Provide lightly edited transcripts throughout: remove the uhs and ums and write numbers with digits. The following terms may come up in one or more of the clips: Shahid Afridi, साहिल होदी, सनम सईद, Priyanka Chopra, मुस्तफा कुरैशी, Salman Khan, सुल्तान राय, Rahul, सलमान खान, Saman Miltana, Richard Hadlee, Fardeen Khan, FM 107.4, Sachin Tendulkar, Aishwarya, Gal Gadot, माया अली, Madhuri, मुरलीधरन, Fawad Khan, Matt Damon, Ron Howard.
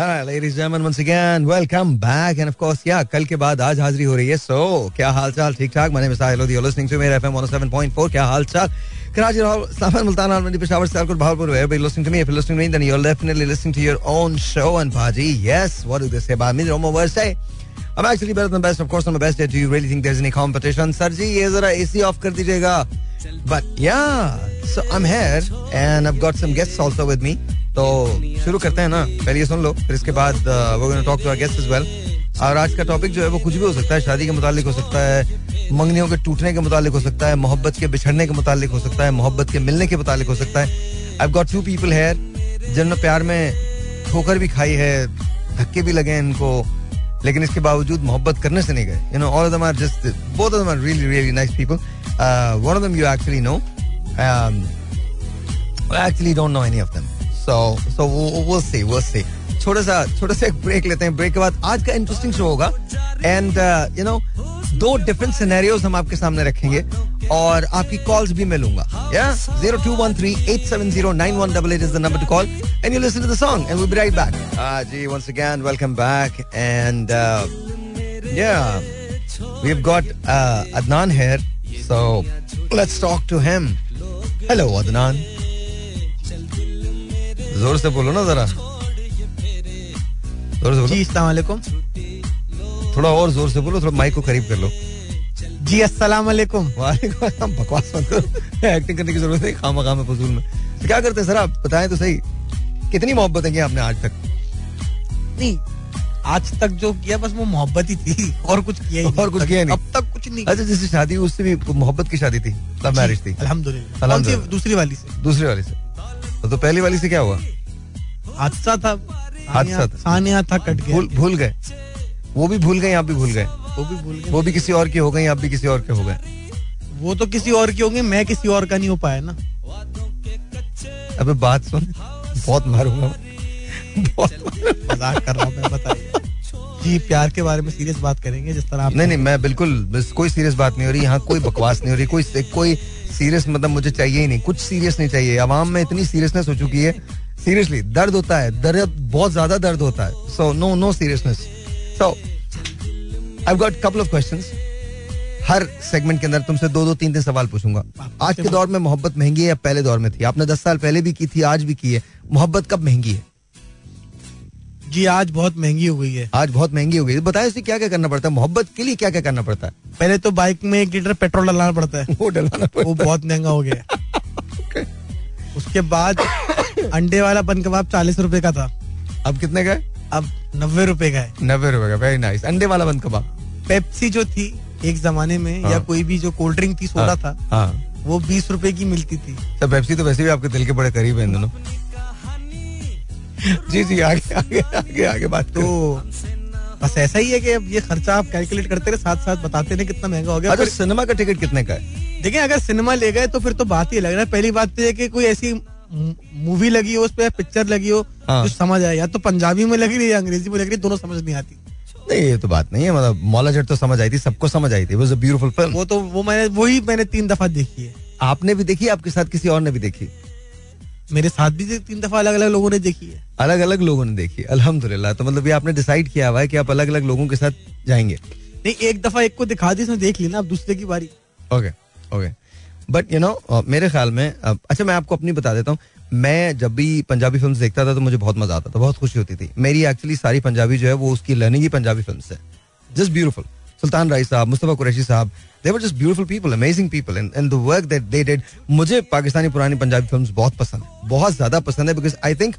Ladies and gentlemen, once again, welcome back. And of course, yeah, कल के बाद आज हाजिरी हो रही है. So, क्या हाल चाल? ठीक ठाक. My name is Sahil. You're listening to me at FM 107.4. क्या हाल चाल? Karaji, Rahul, Saman Miltana, Al-Mandi, Peshawar, Selkut, Bahawalpur. Everybody listening to me. If you're listening to me, then you're definitely listening to your own show. And Bhaji, yes, what do they say about me? They're almost worse, eh? I'm actually better than the best. Of course, I'm the best. Do you really think there's any competition? Sir ji, ये जरा AC off कर दीजिएगा. But yeah, so I'm here and I've got some guests also with me. तो शुरू करते हैं ना, पहले ये सुन लो, फिर इसके बाद we're going to talk to our guests as well. और आज का टॉपिक जो है वो कुछ भी हो सकता है. शादी के मुतालिक हो सकता है, मंगनियों के टूटने के मुतालिक हो सकता है, मोहब्बत के बिछड़ने के मुतालिक हो सकता है, मोहब्बत के मिलने के मुतालिक हो सकता है. I've got two people here जिन्होंने प्यार में ठोकर भी खाई है, धक्के भी लगे इनको, लेकिन इसके बावजूद मोहब्बत करने से नहीं गए. You know, all of them are just, both of them are really, really nice people. One of them you actually know. I actually don't know any of them. So we'll see. छोटा सा एक break लेते हैं. Break के बाद आज का interesting show होगा. एंड यू नो, दो डिफरेंट सिनेरियोज हम आपके सामने रखेंगे और आपकी कॉल्स भी मैं लूंगा. या 02138709188 is the number to call and you listen to the song and we will be right back. जी, once again welcome back. And yeah we have got Adnan here, so let's talk to him. Hello Adnan, जोर से बोलो ना जरा. जोर से बोलो जी. अस्सलाम वालेकुम. थोड़ा और जोर से बोलो, थोड़ा माइक को करीब कर लो. जी अस्सलाम वालेकुम. वालेकुम अस्सलाम. बकवास मत करो, एक्टिंग करने की जरूरत नहीं खामखा में, फजूल में. तो क्या करते हैं सर आप, बताएं तो सही, कितनी मोहब्बतें की आपने आज तक? नहीं, आज तक जो किया बस वो मोहब्बत ही थी, और कुछ किया ही नहीं अब तक, कुछ नहीं. अच्छा, जिससे शादी हुई उससे भी मोहब्बत की शादी थी, लव मैरिज थी. अल्हम्दुलिल्लाह. दूसरी वाली से तो पहली वाली से क्या हुआ? हादसा था, कट गया, भूल गए. वो भी भूल गए, आप भी भूल गए. वो भी किसी और की हो गई, आप भी किसी और के हो गए. वो तो किसी और की होंगी, मैं किसी और का नहीं हो पाया ना. अबे बात सुन, बहुत मारूंगा, मजाक कर रहा हूँ मैं, बताइए जी. प्यार के बारे में सीरियस बात करेंगे जिस तरह आप. नहीं, मैं बिल्कुल, कोई सीरियस बात नहीं हो रही यहाँ, कोई बकवास नहीं हो रही, कोई सीरियस, मतलब मुझे चाहिए ही नहीं, कुछ सीरियस नहीं चाहिए. आवाम में इतनी सीरियसनेस हो चुकी है. सीरियसली दर्द होता है, दर्द बहुत ज्यादा दर्द होता है. So no seriousness. So I got couple of questions. हर सेगमेंट के अंदर तुमसे दो तीन सवाल पूछूंगा. आज के दौर में मोहब्बत महंगी है या पहले दौर में थी? आपने 10 साल पहले भी की थी, आज भी की है. मोहब्बत कब महंगी है? जी आज बहुत महंगी हो गई है. आज बहुत महंगी हो गई है. बताए क्या क्या करना पड़ता है मोहब्बत के लिए? क्या क्या करना पड़ता है? पहले तो बाइक में 1 लीटर पेट्रोल डलाना पड़ता है. वो बहुत महंगा हो गया. okay. उसके बाद अंडे वाला बन कबाब 40 रुपए का था, अब कितने का है? अब 90 रुपए का है. 90 रुपए का, वेरी नाइस. अंडे वाला बन कबाब. पेप्सी जो थी एक जमाने में, या कोई भी जो कोल्ड ड्रिंक थी, सोडा था, वो 20 रुपए की मिलती थी. पेप्सी तो वैसे भी आपके दिल के बड़े करीब है दोनों. जी आगे आगे आगे आगे बात. तो बस ऐसा ही है कि अब ये खर्चा आप कैलकुलेट करते रहे, साथ साथ बताते रहे कितना महंगा हो गया. अगर सिनेमा का टिकट कितने का है? देखिए अगर सिनेमा ले गए तो फिर तो बात ही लग रहा है. पहली बात तो है कि कोई ऐसी मूवी लगी हो, उस पर पिक्चर लगी हो कुछ समझ आए, या तो पंजाबी में लगी रही या अंग्रेजी में लग रही, दोनों समझ नहीं आती. नहीं ये तो बात नहीं है, मतलब मौला जट तो समझ आई थी, सबको समझ आई थी. Was a beautiful film. वो तो मैंने 3 दफा देखी है. आपने भी देखी? आपके साथ किसी और ने भी देखी? मेरे साथ भी 3 दफा अलग-अलग लोगों ने देखी है. अलग-अलग लोगों ने देखी, अल्हम्दुलिल्लाह. तो मतलब ये आपने डिसाइड किया हुआ है कि आप अलग-अलग लोगों के साथ जाएंगे? नहीं, एक दफा एक को दिखा दी, उसने देख ली ना, अब दूसरे की बारी. ओके. बट यू नो मेरे ख्याल में, अच्छा मैं आपको अपनी बता देता हूँ, मैं जब भी पंजाबी फिल्म देखता था तो मुझे बहुत मजा आता था, बहुत खुशी होती थी. मेरी एक्चुअली सारी पंजाबी जो है वो उसकी लर्निंग ही पंजाबी फिल्म से. Just beautiful. सुल्तान राय साहब, मुस्तफा कुरैशी साहब, they were just beautiful people, amazing people, and the work that they did. मुझे पाकिस्तानी पुरानी पंजाबी फिल्म्स बहुत पसंद है, बहुत ज़्यादा पसंद है, because I think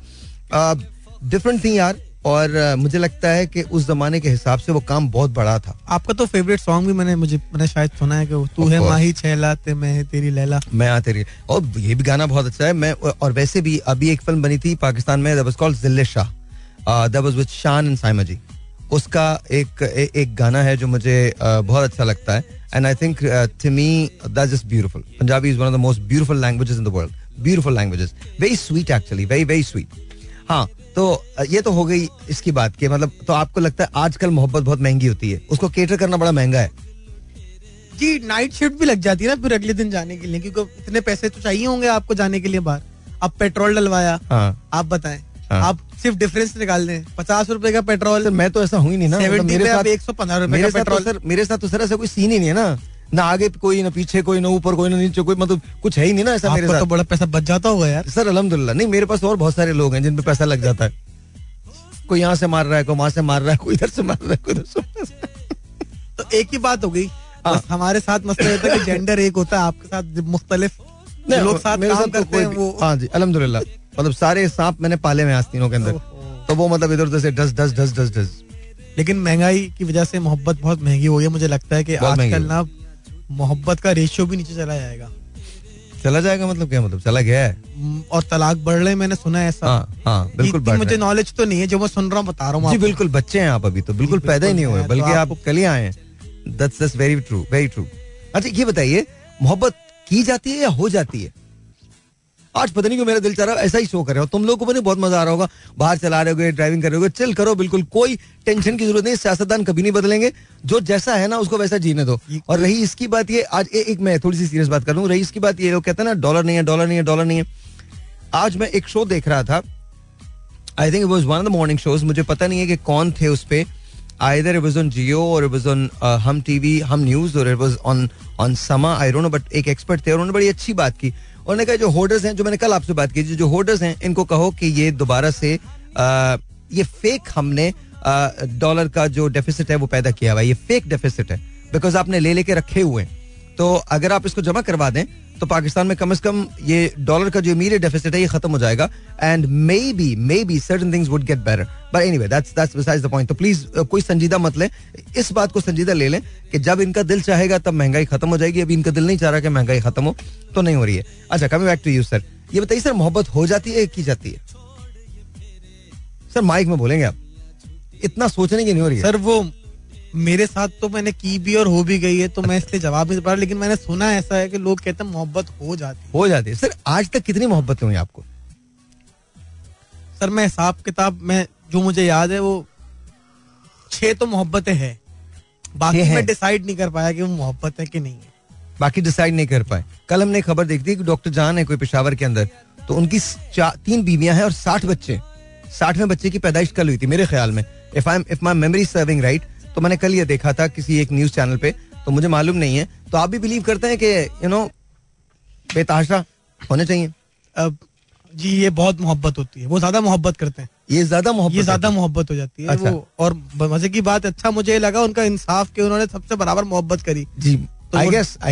different thing यार. और मुझे लगता है कि उस जमाने के हिसाब से वो काम बहुत बड़ा था. आपका तो फेवरेट सॉन्ग भी मैंने शायद सुना है कि तू है माही छैला ते मैं तेरी लैला, मैं तेरी. और ये भी गाना बहुत अच्छा है. मैं और वैसे भी अभी एक फिल्म बनी थी पाकिस्तान में, that was called जिल्ले शाह, that was with शान and साइमा जी. उसका एक गाना है जो मुझे बहुत अच्छा लगता है. And I think to me that's just beautiful. Punjabi is one of the most beautiful languages in the world. Beautiful languages. Very sweet actually. Very very sweet. हाँ, तो ये तो हो गई इसकी बात कि मतलब, तो आपको लगता है आजकल मोहब्बत बहुत महंगी होती है, उसको कैटर करना बड़ा महंगा है? जी नाइट शिफ्ट भी लग जाती है ना फिर अगले दिन जाने के लिए, क्योंकि इतने पैसे तो चाहिए होंगे आपको जाने के लिए बाहर. अब पेट्रोल डलवाया, आप बताएं, आप सिर्फ डिफरेंस निकाल दें, 50 रुपए का पेट्रोल। मैं तो ऐसा हूँ ही नहीं ना, 115 रुपए का पेट्रोल। मेरे साथ उस तरह से कोई सीन ही नहीं है ना, ना आगे कोई, ना पीछे कोई, ना ऊपर कोई, ना नीचे कोई, मतलब कुछ है ही नहीं ना ऐसा। मेरे साथ तो बड़ा पैसा बच जाता होगा यार। सर अल्हम्दुलिल्लाह नहीं, मेरे पास और बहुत सारे लोग हैं जिन पे पैसा लग जाता है। कोई यहाँ से मार रहा है, कोई वहां से मार रहा है, कोई इधर से मार रहा है, कोई उधर से मार रहा है। तो एक ही बात हो गई। हमारे साथ मसला होता है कि जेंडर एक होता है, आपके साथ मुख्तलिफ लोग साथ काम करते हैं वो। हाँ जी अल्हम्दुलिल्लाह, मतलब सारे सांप मैंने पाले में आस्तीनों के अंदर, तो वो मतलब इधर उधर से डस डस डस डस डस। लेकिन महंगाई की वजह से मोहब्बत बहुत महंगी हो गई। मुझे लगता है कि आजकल ना मोहब्बत का रेशियो भी नीचे चला जाएगा। चला जाएगा मतलब क्या? मतलब चला गया है। और तलाक बढ़ रहे, मैंने सुना है ऐसा। हाँ, बिल्कुल बढ़ रहे। मुझे नॉलेज तो नहीं है, जो मैं सुन रहा हूँ बता रहा हूँ। बिल्कुल बच्चे हैं आप, अभी तो बिल्कुल पैदा ही नहीं हुए, बल्कि आप कल ही आए हैं। That's very true, very true. अच्छा ये बताइए, मोहब्बत की जाती है या हो जाती है? आज पता नहीं क्यों मेरा दिल चाह रहा है ऐसा ही शो कर रहे हो। तुम लोगों को नहीं बहुत मजा आ रहा होगा, बाहर चला रहे होगे, ड्राइविंग कर रहे होगे, चिल करो, बिल्कुल कोई टेंशन की जरूरत नहीं। सियासतदान कभी नहीं बदलेंगे, जो जैसा है ना उसको वैसा जीने दो। और रही इसकी बात, ये आज एक मैं थोड़ी सी सीरियस बात कर लूँ। रही इसकी बात, ये लोग कहते हैं ना डॉलर नहीं है, डॉलर नहीं है, डॉलर नहीं है। आज मैं एक शो देख रहा था, I think it was one of the morning shows, मुझे पता नहीं है कि कौन थे उस पे। Either it was on Jio or it was on हम TV, हम News और it was on Sama, I don't know, but एक एक्सपर्ट थे और उन्होंने बड़ी अच्छी बात की। उन्होंने कहा जो होर्डर्स हैं, जो मैंने कल आपसे बात की, जो होर्डर्स हैं इनको कहो कि ये दोबारा से ये फेक हमने डॉलर का जो डेफिसिट है वो पैदा किया हुआ है, ये फेक डेफिसिट है, बिकॉज आपने ले लेके रखे हुए हैं। तो अगर आप इसको जमा करवा दें तो पाकिस्तान में कम से कम ये डॉलर का जो इमीडिएट डेफिसिट है ये खत्म हो जाएगा। And may be certain things would get better, but anyway that's besides the point. तो प्लीज कोई संजीदा मत लें, इस बात को संजीदा ले लें कि जब इनका दिल चाहेगा तब महंगाई खत्म हो जाएगी। अभी इनका दिल नहीं चाह रहा कि महंगाई खत्म हो, तो नहीं हो रही है। अच्छा coming back to you sir, ये बताइए सर, मोहब्बत हो जाती है की जाती है? सर माइक में बोलेंगे आप, इतना सोचने की नहीं हो रही है। सर वो मेरे साथ तो मैंने की भी और हो भी गई है, तो मैं इसलिए जवाब नहीं दे पा रहा। लेकिन मैंने सुना ऐसा है कि लोग कहते हैं मोहब्बत हो जाती है। सर आज तक कितनी मोहब्बत हुई आपको? सर मैं हिसाब किताब में जो मुझे याद है वो 6 तो मोहब्बतें हैं, बाकी मैं डिसाइड नहीं कर पाया कि वो मोहब्बत है कि नहीं है। बाकी डिसाइड नहीं कर पाए। कल हमने खबर देखी थी कि डॉक्टर जान है कोई पेशावर के अंदर, तो उनकी 3 बीवियां हैं और 60वें बच्चे की पैदाइश कल हुई थी मेरे ख्याल में, if my memory serving right. तो मैंने कल ये देखा था किसी एक न्यूज चैनल पे, तो मुझे मालूम नहीं है। तो आप भी बिलीव करते हैं कि यू नो बेताशा होने चाहिए? अब जी ये बहुत मोहब्बत होती है, वो ज्यादा मोहब्बत करते हैं, ये ज्यादा मोहब्बत हो जाती है। अच्छा। वो और मजे की बात, अच्छा मुझे लगा उनका इंसाफ के उन्होंने सबसे बराबर मोहब्बत करी जी। आई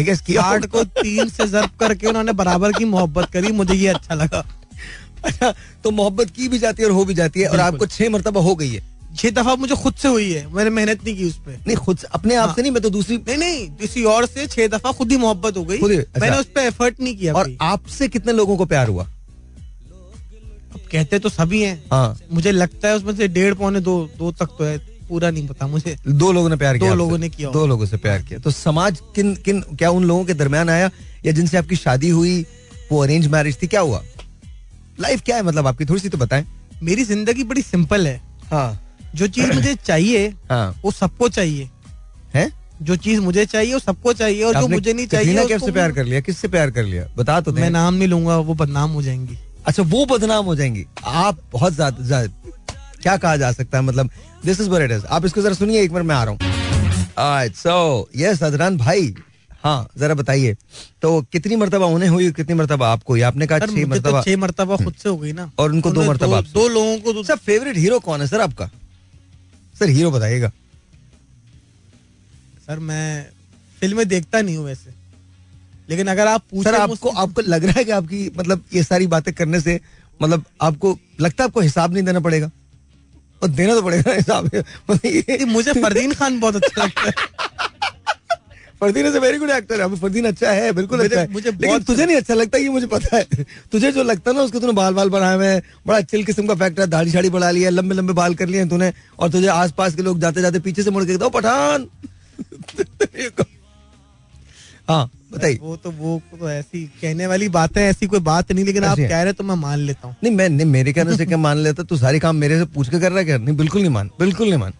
गेस की 8 को 3 से ज़र्ब करके उन्होंने बराबर की मोहब्बत करी, मुझे ये अच्छा लगा। अच्छा तो मोहब्बत की भी जाती है और हो भी जाती है, और आपको 6 मरतबा हो गई है। 6 दफा मुझे खुद से हुई है, मैंने मेहनत नहीं की उस पर। नहीं खुद अपने आप से नहीं, मैं तो दूसरी नहीं किसी और से 6 दफा खुद ही मोहब्बत हो गई। अच्छा। मैंने उस पर एफर्ट नहीं किया। और आपसे कितने लोगों को प्यार हुआ? अब कहते तो सभी हैं। हाँ। मुझे लगता है उसमें से 1.5 पौने 2 तक तो है, पूरा नहीं पता मुझे। 2 लोगों ने प्यार किया, 2 लोगों ने किया, 2 लोगों से प्यार किया। तो समाज किन क्या उन लोगों के दरमियान आया, या जिनसे आपकी शादी हुई वो अरेंज मैरिज थी? क्या हुआ, लाइफ क्या है मतलब आपकी, थोड़ी सी तो बताएं। मेरी जिंदगी बड़ी सिंपल है। हाँ। जो चीज मुझे चाहिए वो सबको चाहिए है, जो चीज मुझे चाहिए वो सबको चाहिए, और जो मुझे नहीं चाहिए। किससे प्यार कर लिया, किससे प्यार कर लिया बता तो दे। मैं नाम नहीं लूंगा, वो बदनाम हो जाएंगी। अच्छा वो बदनाम हो जाएंगी। आप बहुत ज्यादा क्या कहा जा सकता है, मतलब this is what it is. आप इसको जरा सुनिए एक बार, मैं आ रहा हूँ। सो यस अदनान भाई, हाँ जरा बताइए तो कितनी मरतबा उन्हें हुई, कितनी मरतबा आपको? आपने कहा 6 मरतबा खुद से हो गई ना, और उनको 2 मरतबा। 2 लोगों को। सर फेवरेट हीरो कौन है सर आपका? सर हीरो बताइएगा। सर मैं फिल्में देखता नहीं हूँ वैसे, लेकिन अगर आप पूछे सर आपको लग रहा है कि आपकी मतलब ये सारी बातें करने से मतलब आपको लगता है आपको हिसाब नहीं देना पड़ेगा? और देना तो पड़ेगा हिसाब। मुझे फरदीन खान बहुत अच्छा लगता है। Fardeen is a very good actor. अब फरदीन अच्छा है, बिल्कुल अच्छा है, लेकिन तुझे नहीं अच्छा लगता, ये मुझे पता है। तुझे जो लगता है ना उसको तूने बाल बढ़ाए हुए हैं, बड़ा चिल किस्म का फैक्टर, दाढ़ी शाड़ी बढ़ा लिया, लंबे बाल कर लिए तूने, और तुझे आसपास के लोग जाते जाते पीछे से मुड़ के कहते हो पठान। हाँ बताइए। वो तो ऐसी कहने वाली बातें, ऐसी कोई बात नहीं, लेकिन आप कह रहे तो मैं मान लेता हूँ। नहीं मैं मेरे कहने से क्या मान लेता, तू सारे काम मेरे से पूछ के कर रहा है क्या? नहीं बिल्कुल नहीं मान।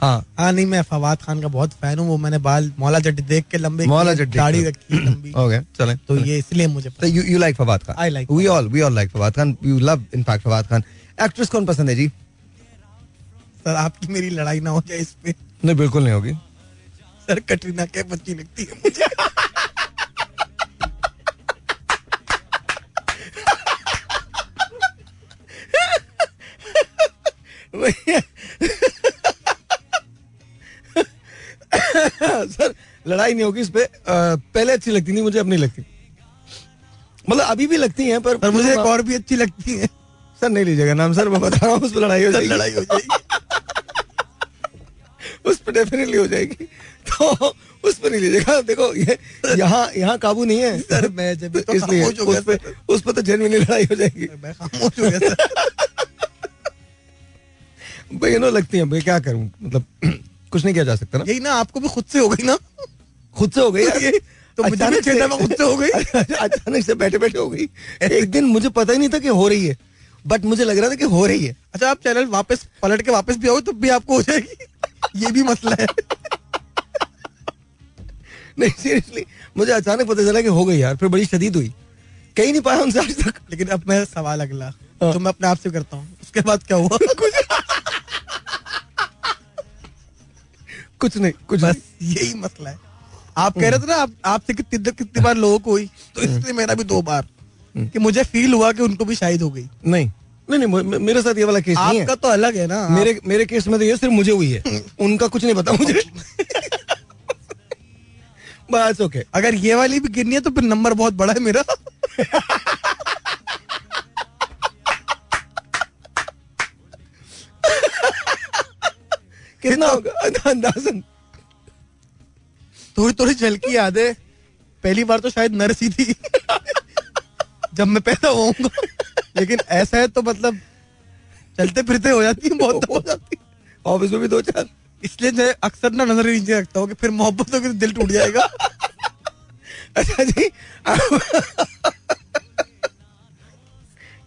हाँ नहीं मैं फवाद खान का बहुत फैन हूँ, वो मैंने बाल मौला जट देख के लंबे, मौला जट दाढ़ी रखी लंबी। ओके चले, तो ये इसलिए मुझे पता। You like Fawad Khan? I like, we all like Fawad Khan, you love in fact Fawad Khan. Actress कौन पसंद है जी? सर आपकी मेरी लड़ाई ना हो जाए इस पे। नहीं बिल्कुल नहीं होगी सर, कटरीना कैफ अच्छी लगती है मुझे। सर लड़ाई नहीं होगी इस पे। पहले अच्छी लगती नहीं मुझे, अब नहीं लगती, मतलब अभी भी लगती हैं पर मुझे एक और भी अच्छी लगती है। सर नहीं लीजिएगा नाम सर, मैं बता रहा हूँ उस पर लड़ाई हो जाएगी, लड़ाई हो जाएगी उस पर डेफिनेटली हो जाएगी, तो उस पर नहीं लीजिएगा। देखो ये यहाँ काबू नहीं है सर, मैं जब तो इसलिए उस पर तो जेन्युइनली लड़ाई हो जाएगी। मैं खामोश हो गया सर। भाई नो लगती है भाई, क्या करूँ, मतलब कुछ नहीं किया जा सकता ना। यही ना आपको भी खुद से हो गई ना, खुद से हो गई तो अचानक से हो गई, अचानक से बैठे बैठे हो गई। एक दिन मुझे पता ही नहीं था कि हो रही है, बट मुझे लग रहा था कि हो रही है। अच्छा आप चैनल वापस पलट के वापस भी आओ तब भी आपको हो जाएगी, ये भी मसला है। नहीं सीरियसली मुझे अचानक पता चला कि हो गई यार, फिर बड़ी शदीद हुई, कहीं नहीं पाया उनसे आज तक। लेकिन अब मैं सवाल अगला तो मैं अपने आप से करता हूँ, उसके बाद क्या हुआ? कुछ नहीं, कुछ बस यही मसला है। आप कह रहे थे ना आपसे कितनी बार लोगों को हुई, तो इसलिए मेरा भी 2 बार कि मुझे फील हुआ कि उनको भी शायद हो गई। नहीं नहीं नहीं मेरे साथ ये वाला केस नहीं है, आपका तो अलग है ना। मेरे केस में तो ये सिर्फ मुझे हुई है, उनका कुछ नहीं पता मुझे। बस ओके, अगर ये वाली भी गिरनी है तो फिर नंबर बहुत बड़ा है मेरा। कितना होगा अंदाजन? थोड़ी थोड़ी झलकी याद है, पहली बार तो शायद नर्सी थी जब मैं पैदा होऊंगा। लेकिन ऐसा है तो मतलब चलते फिरते हो जाती है, बहुत हो जाती है, ऑफिस में भी 2-4, इसलिए जो अक्सर ना नजर नीचे रखता हूँ कि फिर मोहब्बत होगी तो दिल टूट जाएगा। अच्छा जी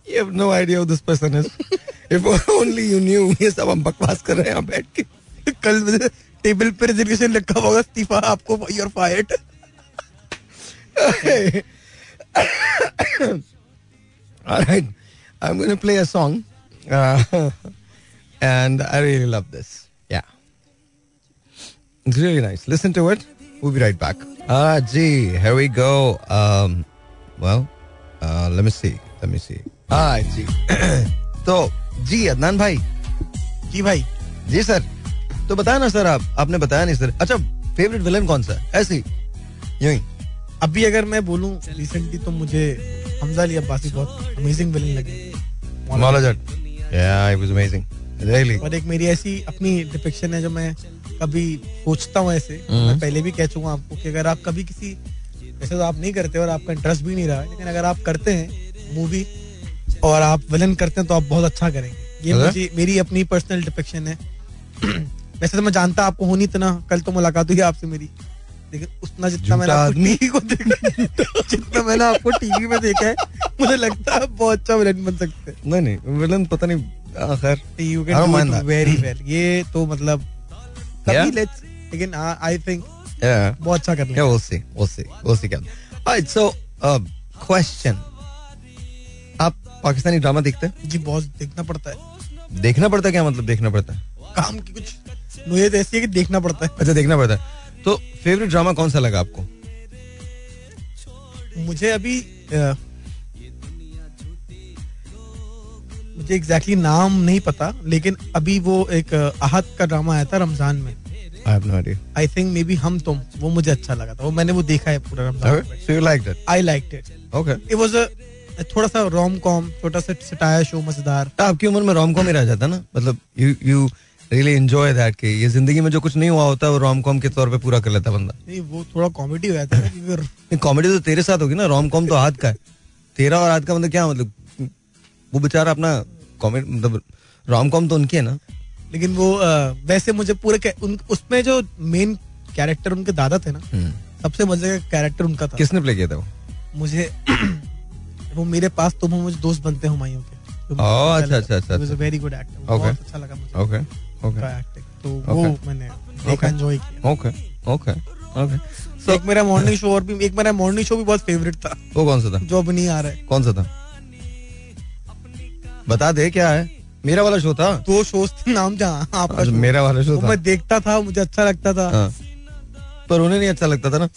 you have no idea who this person is. If only you knew, ये सब हम बकवास कर रहे हैं बैठ के। कल मुझे टेबल पे रिजर्वेशन लिखा होगा, इस्तीफा आपको, you are fired. All right, I'm going to play a song, and I really love this. Yeah, it's really nice. Listen to it. We'll be right back. Gee, here we go. Let me see. Gee. So, Gee, Adnan bhai. Gee bhai. Gee sir. तो बताया ना sir, आपने बताया नहीं sir. अच्छा favourite villain कौन सा है? ऐसे यूं ही अभी अगर मैं बोलूं रिसेंटली तो मुझे हमजा अली अब्बासी बहुत अमेजिंग विलन लगे। Maula Jatt, yeah, it was amazing, really. और एक मेरी ऐसी अपनी डिपिक्शन है जो मैं कभी सोचता हूँ ऐसे, मैं पहले भी कह चुका हूँ आपको कि अगर आप कभी किसी, वैसे तो आप नहीं करते और आपका इंटरेस्ट भी नहीं रहा, लेकिन अगर आप करते हैं मूवी और आप विलन करते हैं तो आप बहुत अच्छा करेंगे। ये मुझे मेरी अपनी पर्सनल डिपिक्शन है। वैसे तो मैं जानता आपको होनी, इतना कल तो मुलाकात हुई आपसे मेरी, लेकिन उतना जितना मैंने आपको जितना मैंने आपको टीवी में देखा है मुझे लगता है बहुत अच्छा विलन बन सकते हैं। नहीं नहीं विलन पता नहीं, खैर you can do very well, ये तो मतलब कभी लेट्स, लेकिन आई थिंक बहुत अच्छा कर लेंगे। we'll see क्या। alright so question, आप पाकिस्तानी ड्रामा देखते हैं? जी बहुत देखना पड़ता है। देखना पड़ता है क्या मतलब? देखना पड़ता है, काम की कुछ नुयत ऐसी है कि देखना पड़ता है। अच्छा देखना पड़ता है। तो फेवरेट ड्रामा कौन सा लगा आपको? मुझे अभी मुझे एग्जैक्टली नाम नहीं पता, लेकिन अभी वो एक आहत का ड्रामा आया था रमजान में, आई थिंक मे बी हम तुम, वो मुझे अच्छा लगा था, वो मैंने वो देखा है पूरा Ramzan. So you liked it? I liked it, okay. It was a थोड़ा सा रोम कॉम, छोटा सा सटायर शो, मजेदार। आपकी उम्र में रोम कॉम ही रह जाता ना, मतलब यू Really enjoy that कि ये जिंदगी में जो कुछ नहीं हुआ होता वो रोम कॉम के तौर पे पूरा कर लेता बंदा। नहीं वो थोड़ा कॉमेडी हो जाता है। नहीं कॉमेडी तो तेरे साथ होगी ना, रोम कॉम तो हाथ का है तेरा, और हाथ का मतलब क्या, मतलब वो बेचारा अपना कॉमेडी, मतलब रोम कॉम तो उनकी है ना। लेकिन वो वैसे मुझे पूरे उसमें जो मेन कैरेक्टर उनके दादा थे ना, सबसे मजे का कैरेक्टर उनका था। किसने प्ले किया था वो? मुझे वो मेरे पास तुम हो, मुझे दोस्त बनते हुमायूं के। अच्छा वो वेरी गुड एक्टर, बहुत अच्छा लगा मुझे। ओके जो अब नहीं आ रहा है। कौन सा था बता दे क्या है? मेरा वाला शो था, दो शोज थे नाम जहाँ आपका, मेरा वाला शो था, मैं देखता था, मुझे अच्छा लगता था, पर उन्हें नहीं अच्छा लगता था ना,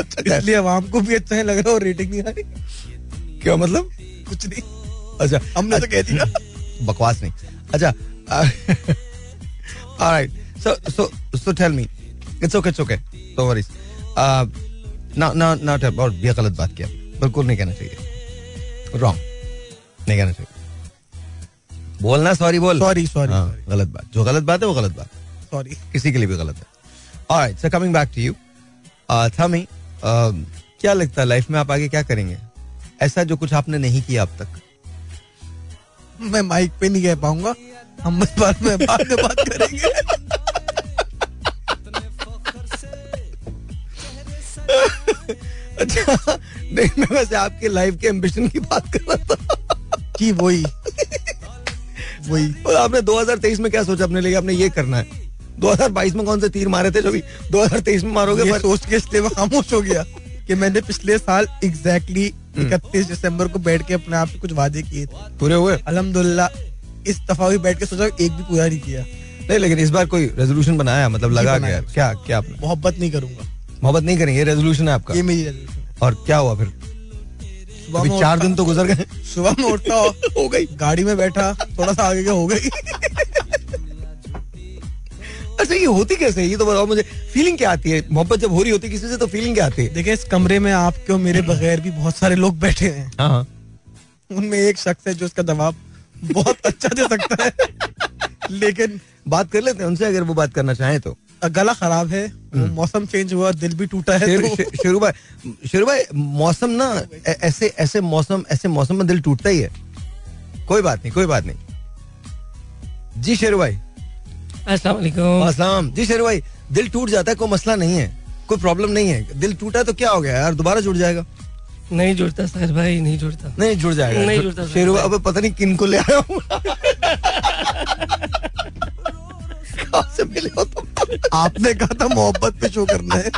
इसलिए आवाम को भी अच्छा नहीं लग रहा और रेटिंग नहीं आ रही। क्या मतलब? कुछ नहीं। अच्छा हमने तो कह दिया, बकवास नहीं। अच्छा alright, so tell me, it's okay, it's okay, don't worry, ना ना ना, और ये गलत बात किया, बिल्कुल नहीं कहना चाहिए, रॉन्ग नहीं कहना चाहिए, बोलना सॉरी, बोल सॉरी, सॉरी, गलत बात, जो गलत बात है वो गलत बात, सॉरी किसी के लिए भी गलत है। Alright, so coming back to you, था मैं, क्या लगता है लाइफ में आप आगे क्या करेंगे, ऐसा जो कुछ आपने नहीं किया अब तक? मैं माइक पे नहीं कह पाऊंगा, हम इस बारे में बाद में बात करेंगे। अच्छा नहीं, मैं वैसे आपके लाइफ के एम्बिशन की बात कर रहा था कि वही वही, और आपने 2023 में क्या सोचा अपने लिए, आपने ये करना है? 2022 में कौन से तीर मारे थे जो भी 2023 में मारोगे? ये सोच के इसलिए मैं खामोश हो गया कि मैंने पिछले साल एग्जैक्टली 31 दिसंबर को बैठ के अपने आप से कुछ वादे किए थे, पूरे हुए अल्हम्दुलिल्लाह। इस दफा भी बैठ के सोचा एक भी पूरा नहीं किया। नहीं, लेकिन इस बार कोई रेजोल्यूशन बनाया, मतलब लगा गया क्या? क्या आपने मोहब्बत नहीं करूंगा? मोहब्बत नहीं करेंगे, ये रेजोल्यूशन है आपका? ये मेरी रेजोल्यूशन है। और क्या हुआ फिर? अभी 4 दिन तो गुजर गए। सुबह में उठता हो गई, गाड़ी में बैठा, थोड़ा सा आगे हो गई। अच्छा ये होती कैसे, ये तो बताओ मुझे, फीलिंग क्या आती है मोहब्बत जब हो रही होती है किसी से, तो फीलिंग क्या आती है? देखिए, इस कमरे में आपके और मेरे बगैर भी बहुत सारे लोग बैठे हैं, हाँ, उनमें एक शख्स है जो उसका जवाब बहुत अच्छा दे सकता है, लेकिन बात कर लेते हैं उनसे अगर वो बात करना चाहें तो। गला खराब है, मौसम चेंज हुआ, दिल भी टूटा है। शेरू भाई, शेरू भाई, मौसम ना, ऐसे मौसम में दिल टूटता ही है। कोई बात नहीं, कोई बात नहीं। जी शेरू भाई, अस्सलाम वालेकुम। अस्सलाम। जी शेरू भाई, दिल टूट जाता है, कोई मसला नहीं है, कोई प्रॉब्लम नहीं है, दिल टूटा तो क्या हो गया यार, दोबारा जुड़ जाएगा। नहीं जुड़ता सर भाई, नहीं जुड़ता, नहीं जुड़ जाएगा, नहीं जुड़ता शेरू भाई। अब पता नहीं किन को ले आया हूँ, आपसे मिले हो तुम, आपने कहा था मोहब्बत पे शो करना है,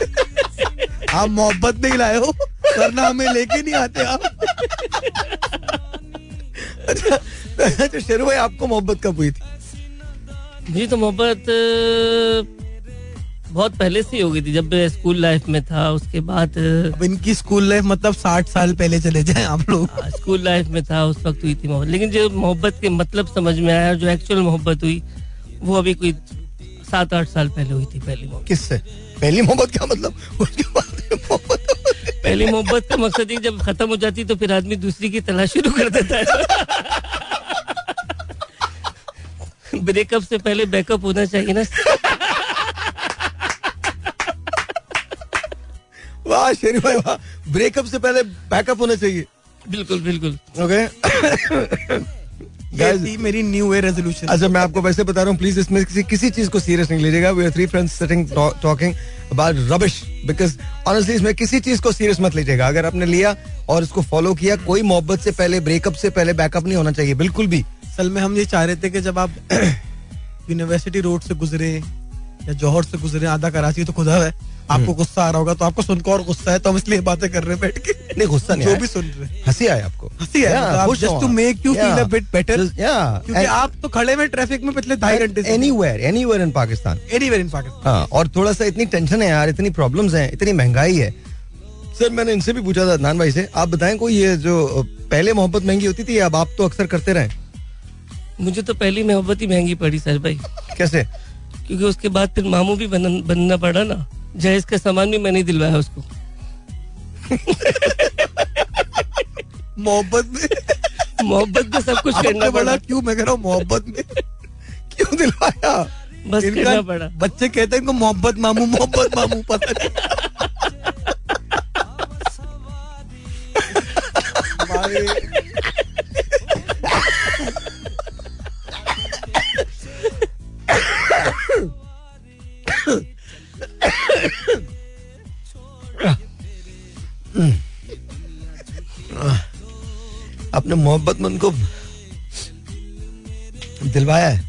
आप मोहब्बत नहीं लाए हो, करना हमें लेके नहीं आते आप। अच्छा तो शेरू भाई, आपको मोहब्बत कब हुई थी? जी तो मोहब्बत बहुत पहले से हो गई थी, जब स्कूल लाइफ में था, उसके बाद। अब इनकी स्कूल लाइफ मतलब 60 साल पहले चले जाएं आप लोग। स्कूल लाइफ में था, उस वक्त हुई थी मोहब्बत, लेकिन जो मोहब्बत के मतलब समझ में आया, जो एक्चुअल मोहब्बत हुई, वो अभी कोई 7-8 साल पहले हुई थी। पहली मोहब्बत किससे? पहली मोहब्बत क्या मतलब? उसके बाद पहली मोहब्बत का मकसद ये, जब खत्म हो जाती तो फिर आदमी दूसरी की तलाश शुरू कर देता है। ब्रेकअप से पहले बैकअप होना चाहिए ना। वाह शेरू भाई वाह, ब्रेकअप से पहले बैकअप होना चाहिए, बिल्कुल बिल्कुल। ओके गाइस, ये मेरी न्यू ईयर रेजोल्यूशन। अच्छा मैं आपको वैसे बता रहा हूँ, प्लीज इसमें किसी चीज को सीरियस नहीं लीजिएगा। We are three friends sitting talking about rubbish, because honestly इसमें किसी चीज को सीरियस मत लीजिएगा। अगर आपने लिया और इसको फॉलो किया, कोई मोहब्बत से पहले, ब्रेकअप से पहले बैकअप नहीं होना चाहिए, बिल्कुल भी। असल में हम ये चाह रहे थे कि जब आप यूनिवर्सिटी रोड से गुजरे या जौहर से गुजरे, आधा कराची तो खुदा है, आपको गुस्सा आ रहा होगा, तो आपको सुनकर और गुस्सा है, तो हम इसलिए बातें कर रहे हैं बैठ के। नहीं गुस्सा नहीं, जो भी सुन रहे, हंसी आए आपको, हंसी आए, just to make you feel a bit better, क्योंकि आप तो खड़े हुए ट्रैफिक में पिछले 2.5 घंटे से। Anywhere in Pakistan, anywhere in Pakistan. और थोड़ा सा इतनी टेंशन है यार, इतनी प्रॉब्लम्स हैं, इतनी महंगाई है। सर मैंने इनसे भी पूछा था, अदनान भाई से, आप बताएं कोई ये जो पहले मोहब्बत महंगी होती थी, अब आप तो अक्सर करते रहे। मुझे तो पहली मोहब्बत ही महंगी पड़ी सर भाई। कैसे? क्योंकि उसके बाद फिर मामू भी बनना पड़ा ना, जहेज का सामान भी मैंने दिलवाया उसको। मोहब्बत में सब कुछ करना पड़ा। क्यों? मैं कह रहा हूँ मोहब्बत में क्यों दिलवाया, बस करना पड़ा। बच्चे कहते हैं इनको मोहब्बत मामू, मोहब्बत मामू, पता नहीं। आपने मोहब्बत मन को दिलवाया है?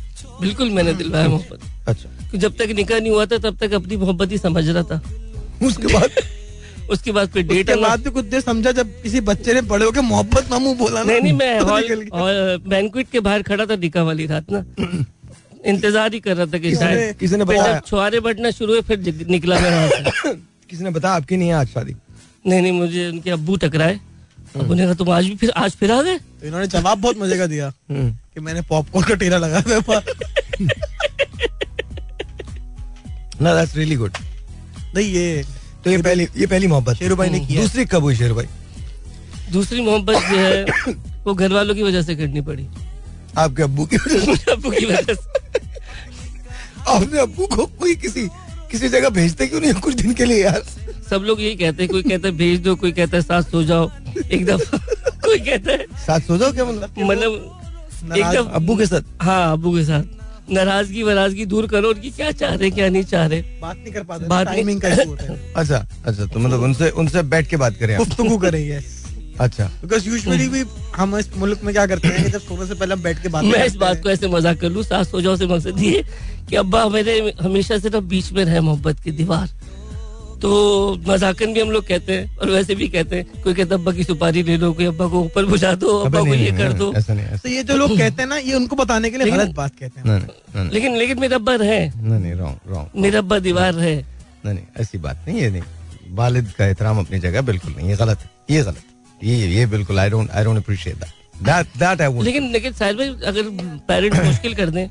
बिल्कुल मैंने दिलवाया मोहब्बत। अच्छा, जब तक निकाह नहीं हुआ था तब तक अपनी मोहब्बत ही समझ रहा था, उसके बाद उसके बाद कोई डेट में कुछ देर समझा जब किसी बच्चे ने बड़े होकर मोहब्बत मामू बोला। नहीं, मैं हॉल बैंक्वेट के बाहर खड़ा था, दिखा वाली रात ना, इंतजार ही कर रहा था कि शायद किसी ने बताया। छुआरे बटना शुरू हुए फिर निकला मैं वहाँ से। किसी ने बताया आपकी नहीं है आज शादी? नहीं, मुझे उनके अब्बू टकराए। अब्बू ने कहा तुम आज फिर आ गए? तो इन्होंने जवाब बहुत मजे का दिया कि मैंने पॉपकॉर्न का टेरा लगा था। ना दैट्स रियली गुड। नहीं ये पहली मोहब्बत शेरू भाई ने की। दूसरी कब हुई शेरू भाई? दूसरी मोहब्बत जो है वो घर वालों की वजह से करनी पड़ी। आपके अब्बू की वजह से? आपने अब्बू को कोई किसी जगह भेजते क्यों नहीं कुछ दिन के लिए? यार सब लोग यही कहते हैं, कोई कहता है भेज दो, कोई कहता है साथ सो जाओ एक दफा, कोई कहता है साथ सो जाओ। क्या मतलब एक दफा अब्बू के साथ? हाँ, अब्बू के साथ नाराजगी वराजगी दूर करो, उनकी क्या चाह रहे क्या नहीं चाह रहे, बात नहीं कर पाते, बात टाइमिंग का इशू होता है। अच्छा, तो मतलब उनसे बैठ के बात करें, गुफ्तगू करेंगे। अच्छा, बिकॉज यूजुअली भी हम इस मुल्क में क्या करते हैं कि जब सोने से पहले हम बैठ के बात करते हैं। मैं इस बात को ऐसे मजाक कर लूँ, साथ सो जाओ से मकसद ये कि अब्बा मेरे हमेशा से ना बीच में रहे मोहब्बत की दीवार, तो मजाकन भी हम लोग कहते हैं और वैसे भी कहते हैं। कोई कहता अब्बा की सुपारी ले लो, कोई अब्बा को ऊपर बुझा दो, अब्बा को ये कर दो। तो ये जो लोग कहते हैं ना, ये उनको बताने के लिए गलत बात कहते हैं। लेकिन मेरा अब्बा रहे, मेरा अब्बा दीवार रहे। नहीं, ऐसी बात नहीं है। नहीं, वालिद का एहतराम अपनी जगह बिल्कुल नहीं, ये गलत है, ये गलत, ये बिल्कुल I don't appreciate that I won't. लेकिन साहिल भाई अगर पेरेंट्स मुश्किल कर दें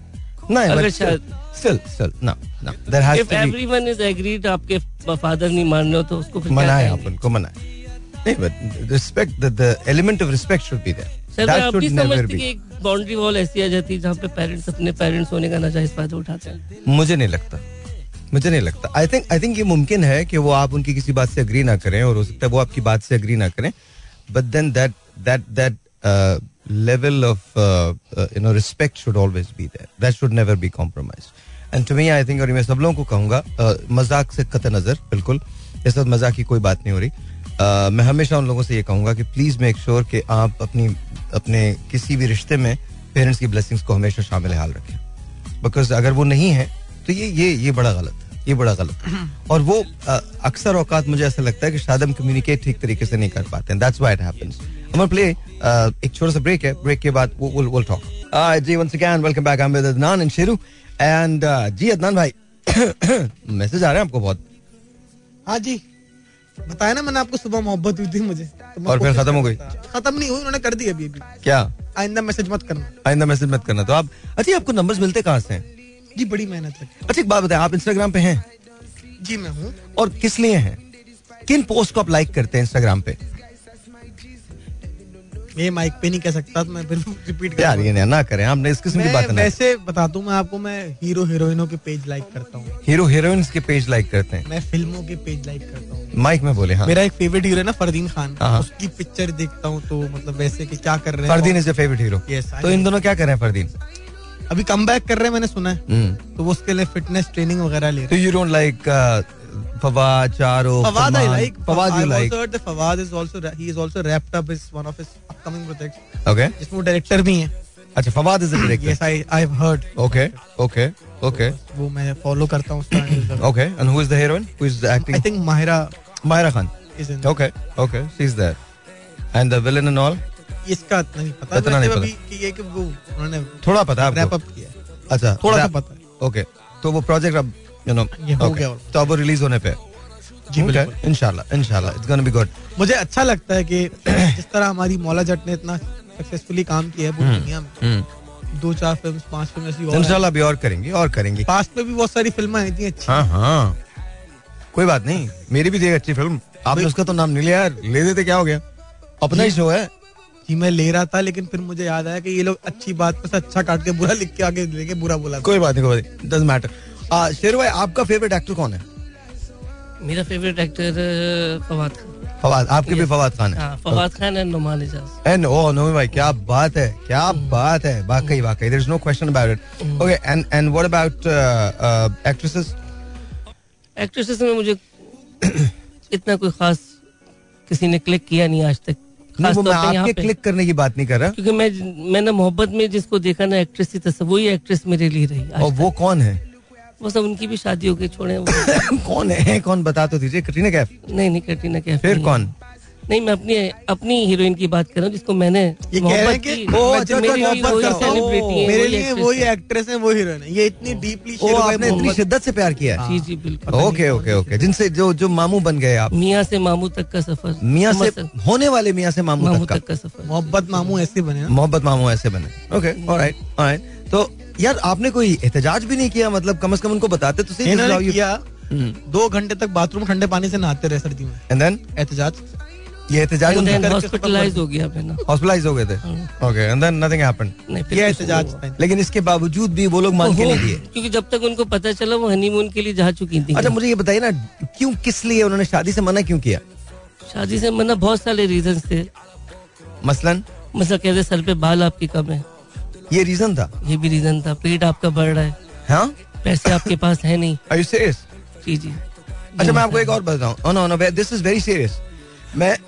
आपके फादर नहीं मान रहे हो तो उसको मनाएं, आप उनको मनाएं। नहीं, but respect, the element of respect should be there. Sir आप भी समझते कि एक बाउंड्री वॉल ऐसी आ जाती है जहाँ पे पेरेंट्स अपने पेरेंट्स होने का नाजायज फायदा उठाते हैं? मुझे नहीं लगता। आई थिंक ये मुमकिन है कि वो आप उनकी किसी बात से अग्री ना करें और हो सकता है वो आपकी बात से अग्री ना करें, but then that level of respect should always be there. That should never be compromised. And to me, I think, और मैं सब लोगों को कहूँगा, मजाक से कतई नजर बिल्कुल इस वक्त मजाक की कोई बात नहीं हो रही। मैं हमेशा उन लोगों से ये कहूँगा कि प्लीज मेक श्योर कि आप अपने किसी भी रिश्ते में पेरेंट्स की ब्लेसिंग्स को हमेशा शामिल हाल रखें, बिकॉज अगर वो नहीं है तो ये बड़ा गलत है, ये बड़ा गलत है। और वो अक्सर औकात मुझे ऐसा लगता है कि शायद हम कम्युनिकेट ठीक तरीके से नहीं कर पाते हैं। That's why it happens. I'm gonna play एक छोटा सा ब्रेक है, ब्रेक के बाद we'll talk. Ji, once again welcome back. I'm with Adnan and Shiru. And जी अदनान भाई मैसेज आ रहे हैं आपको बहुत। हाँ जी, बताया ना मैंने आपको सुबह मोहब्बत हुई थी मुझे तो, और फिर खत्म हो गई? खत्म नहीं हुई, उन्होंने कर दी अभी। क्या आइंदा मैसेज मत करना। तो आप, अच्छा आपको नंबर्स मिलते कहाँ से? जी बड़ी मेहनत लगती है। अच्छा एक बात बताएं, आप इंस्टाग्राम पे हैं? जी मैं हूँ। और किस लिए हैं, किन पोस्ट को आप लाइक करते हैं इंस्टाग्राम पे? मैं माइक पे नहीं कह सकता तो मैं फिर रिपीट कर यार, ये ना करें, हमने इस किस्म की बात नहीं। वैसे बता दूं मैं आपको, मैं हीरो हीरोइनों के पेज लाइक करता हूँ, हीरो हीरोइंस के पेज लाइक करते हैं, मैं फिल्मों के पेज लाइक करता हूँ। माइक में बोले? हाँ, मेरा एक फेवरेट हीरो है ना फरदीन खान, उसकी पिक्चर देखता हूँ तो मतलब वैसे कि क्या कर रहे हैं। Fardeen is your favourite hero? Yes. तो इन दोनों क्या कर रहे हैं? फरदीन अभी कमबैक कर रहे हैं मैंने सुना है, तो वो उसके लिए फिटनेस ट्रेनिंग वगैरह ले रहे हैं। तो you don't like Fawad, Charo, Fawad? I like. Fawad you like. Also heard that Fawad is also, he is also wrapped up his one of his upcoming projects. Okay. जिसमें director भी हैं. अच्छा, Fawad is a director. Yes, I've heard. Okay. वो मैं follow करता हूँ उसका. Okay. And who is the heroine? Who is acting? I think Mahira Khan. Isn't. Okay. She's there. And the villain and all? इसका नहीं पता. इतना नहीं पता. ये कि वो उन्होंने थोड़ा पता है. Wrap up किया. अच्छा. थोड़ा पता है. Okay. तो वो प्रोजेक्ट अब तो अब रिलीज होने पे इंशाल्लाह इट्स गोना बी गुड। मुझे अच्छा लगता है कि जिस तरह हमारी मौला जट ने इतना सक्सेसफुली काम किया है दुनिया में, 2-4 फिल्म 5 फिल्म ऐसी इंशाल्लाह भी और करेंगे। पास्ट में भी बहुत सारी फिल्में आई थी अच्छी। हाँ, कोई बात नहीं, मेरी भी थी अच्छी फिल्म, आपने उसका तो नाम नहीं लिया यार, ले देते क्या हो गया, अपना ही शो है। मैं ले रहा था लेकिन फिर मुझे याद आया कि ये लोग अच्छी बात पर अच्छा काट के बुरा लिख के आगे लेके बुरा बोला। कोई बात नहीं, डजंट मैटर। शेरू भाई आपका फेवरेट एक्टर कौन है? मेरा फेवरेट एक्टर फवाद खान। फवाद आपके भी फवाद खान है? Fawad Khan and Numan Ijaz. And oh no भाई क्या बात है वाकई there is no question about it. Okay and what about actresses में मुझे इतना कोई खास किसी ने क्लिक किया नहीं आज तक। नहीं, मैं आपके क्लिक करने की बात नहीं कर रहा, क्योंकि मैंने मोहब्बत में जिसको देखा ना एक्ट्रेस, वही एक्ट्रेस मेरे लिए रही। और वो कौन है? वो सब उनकी भी शादी हो गई, छोड़े कौन है, कौन बता तो दीजिए। कटरीना कैफ? नहीं, कटरीना कैफ फिर कौन? नहीं, मैं अपनी हीरोइन की बात कर रहा हूँ जिसको मैंने मोहब्बत की, मेरे लिए वही एक्ट्रेस है, वो हीरोइन है। ये इतनी डीपली आपने इतनी शिद्दत से प्यार किया है? जी जी बिल्कुल। ओके ओके ओके, जिनसे जो मामू बन गए आप। मियाँ से मामू तक का सफर, मियाँ से होने वाले मियाँ से मामू तक का सफर, मोहब्बत मामू ऐसे बने, मोहब्बत मामू ऐसे बने। Okay alright alright. तो यार आपने कोई एहतजाज भी नहीं किया, मतलब कम से कम उनको बताते तो सही। 2 घंटे तक बाथरूम ठंडे पानी से नहाते रहे सर्दी में, एंड देन एहतजाज। ये एहतजाज हॉस्पिटलाइज हो गया, हॉस्पिटलाइज हो गए थे। Okay, and then nothing happened. ये एहतजाज, लेकिन इसके बावजूद भी वो लोग मान के नहीं दिए, क्योंकि जब तक उनको पता चला वो हनीमून के लिए जा चुकी थी। अच्छा मुझे ये बताइए ना, क्यों, किस लिए उन्होंने शादी से मना क्यों किया? शादी से मना बहुत सारे रीजन थे, मसलन कहते सर पे बाल आपके कम है, ये रीजन था। ये भी रीजन था, पेट आपका बढ़ रहा है। हाँ? पैसे आपके पास है नहीं। Are you serious? जी जी। अच्छा मैं आपको एक और बताऊं। Oh no no, this is very serious. मैं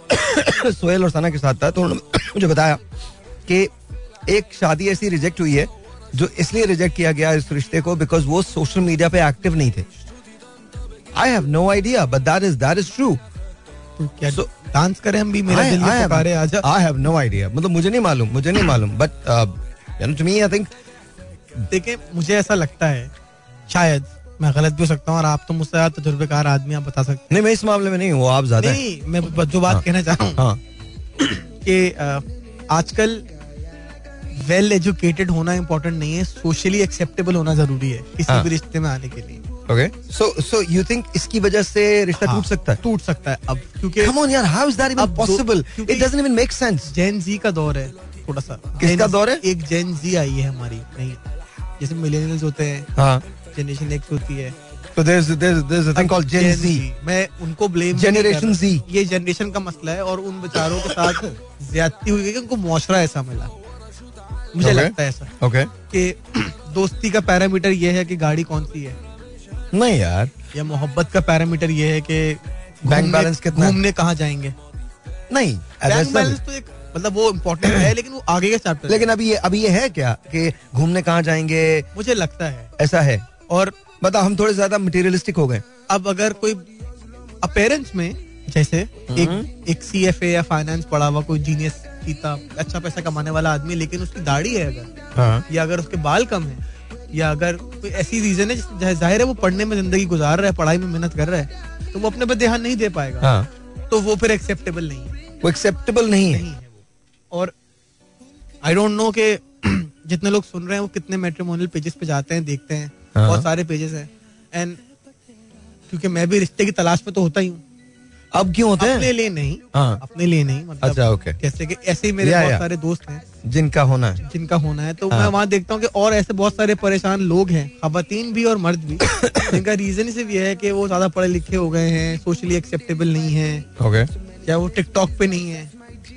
सोहेल और सना के साथ था, तो उन्होंने मुझे बताया कि एक शादी ऐसी रिजेक्ट हुई है जो इसलिए रिजेक्ट किया गया इस रिश्ते को, बिकॉज वो सोशल मीडिया पे एक्टिव नहीं थे। I have no idea but that is true. तो डांस करें हम भी, मेरा दिल में पुकार है आजा। आई हैव नो आइडिया, मतलब मुझे नहीं मालूम but To me, I think, देखे मुझे ऐसा लगता है, शायद मैं गलत भी हो सकता हूँ, और आप तो मुझसे तजुर्बेकार आदमी, आप बता सकते। नहीं मैं इस मामले में नहीं हूँ, आप ज्यादा। नहीं मैं जो बात कहना चाह रहा हूँ कि आजकल वेल एजुकेटेड होना इम्पोर्टेंट नहीं है, सोशली एक्सेप्टेबल होना जरूरी है किसी भी रिश्ते में आने के लिए। ओके, सो यू थिंक इसकी वजह से रिश्ता टूट सकता है अब, क्योंकि कम ऑन यार, how is that even possible, it doesn't even make sense. Gen Z का दौर है, थोड़ा सा किसका दौर है, एक जेन जी आई है हमारी, नहीं जैसे मिलेनियल्स होते हैं, जनरेशन एक्स होती है, तो there's a thing called Gen Z. मैं उनको ब्लेम, जनरेशन जी, ये जनरेशन का मसला है, और उन बेचारों के साथ ज्यादती हुई है कि उनको मुआवरा ऐसा मिला, मुझे लगता है ऐसा। ओके, कि दोस्ती का पैरामीटर ये है कि गाड़ी कौन सी है, नहीं यार, या मोहब्बत का पैरामीटर ये है कि बैंक बैलेंस कितना, घूमने कहाँ जाएंगे, नहीं बैंक बैलेंस तो एक मतलब वो इम्पोर्टेंट है, लेकिन वो आगे का चैप्टर। लेकिन अभी ये है क्या कि घूमने कहाँ जाएंगे, मुझे लगता है ऐसा है। और बता, हम थोड़े ज्यादा मटेरियलिस्टिक हो गए। अब अगर कोई अपीयरेंस में जैसे एक CFA या फाइनेंस पढ़ा हुआ कोई जीनियस पीता अच्छा पैसा कमाने वाला आदमी, लेकिन उसकी दाढ़ी है अगर, या अगर उसके बाल कम है, या अगर कोई ऐसी रीजन है, जाहिर है वो पढ़ने में जिंदगी गुजार रहा है, पढ़ाई में मेहनत कर रहा है, तो वो अपने पर ध्यान नहीं दे पाएगा, तो वो फिर एक्सेप्टेबल नहीं है, वो एक्सेप्टेबल नहीं है। और आई डोंट नो के जितने लोग सुन रहे हैं वो कितने मैट्रिमोनियल पेजेस पे जाते हैं, देखते हैं बहुत सारे पेजेस हैं, एंड क्योंकि मैं भी रिश्ते की तलाश में तो होता ही हूँ। अब क्यों होते हैं? अपने लिए नहीं मतलब, अच्छा ओके, जैसे कि ऐसे ही मेरे बहुत सारे दोस्त हैं जिनका होना है तो मैं वहाँ देखता हूँ कि और ऐसे बहुत सारे परेशान लोग हैं, खवातीन भी और मर्द भी, जिनका रीजन सिर्फ ये है कि वो ज्यादा पढ़े लिखे हो गए हैं, सोशली एक्सेप्टेबल नहीं है, या वो टिकटॉक पे नहीं है,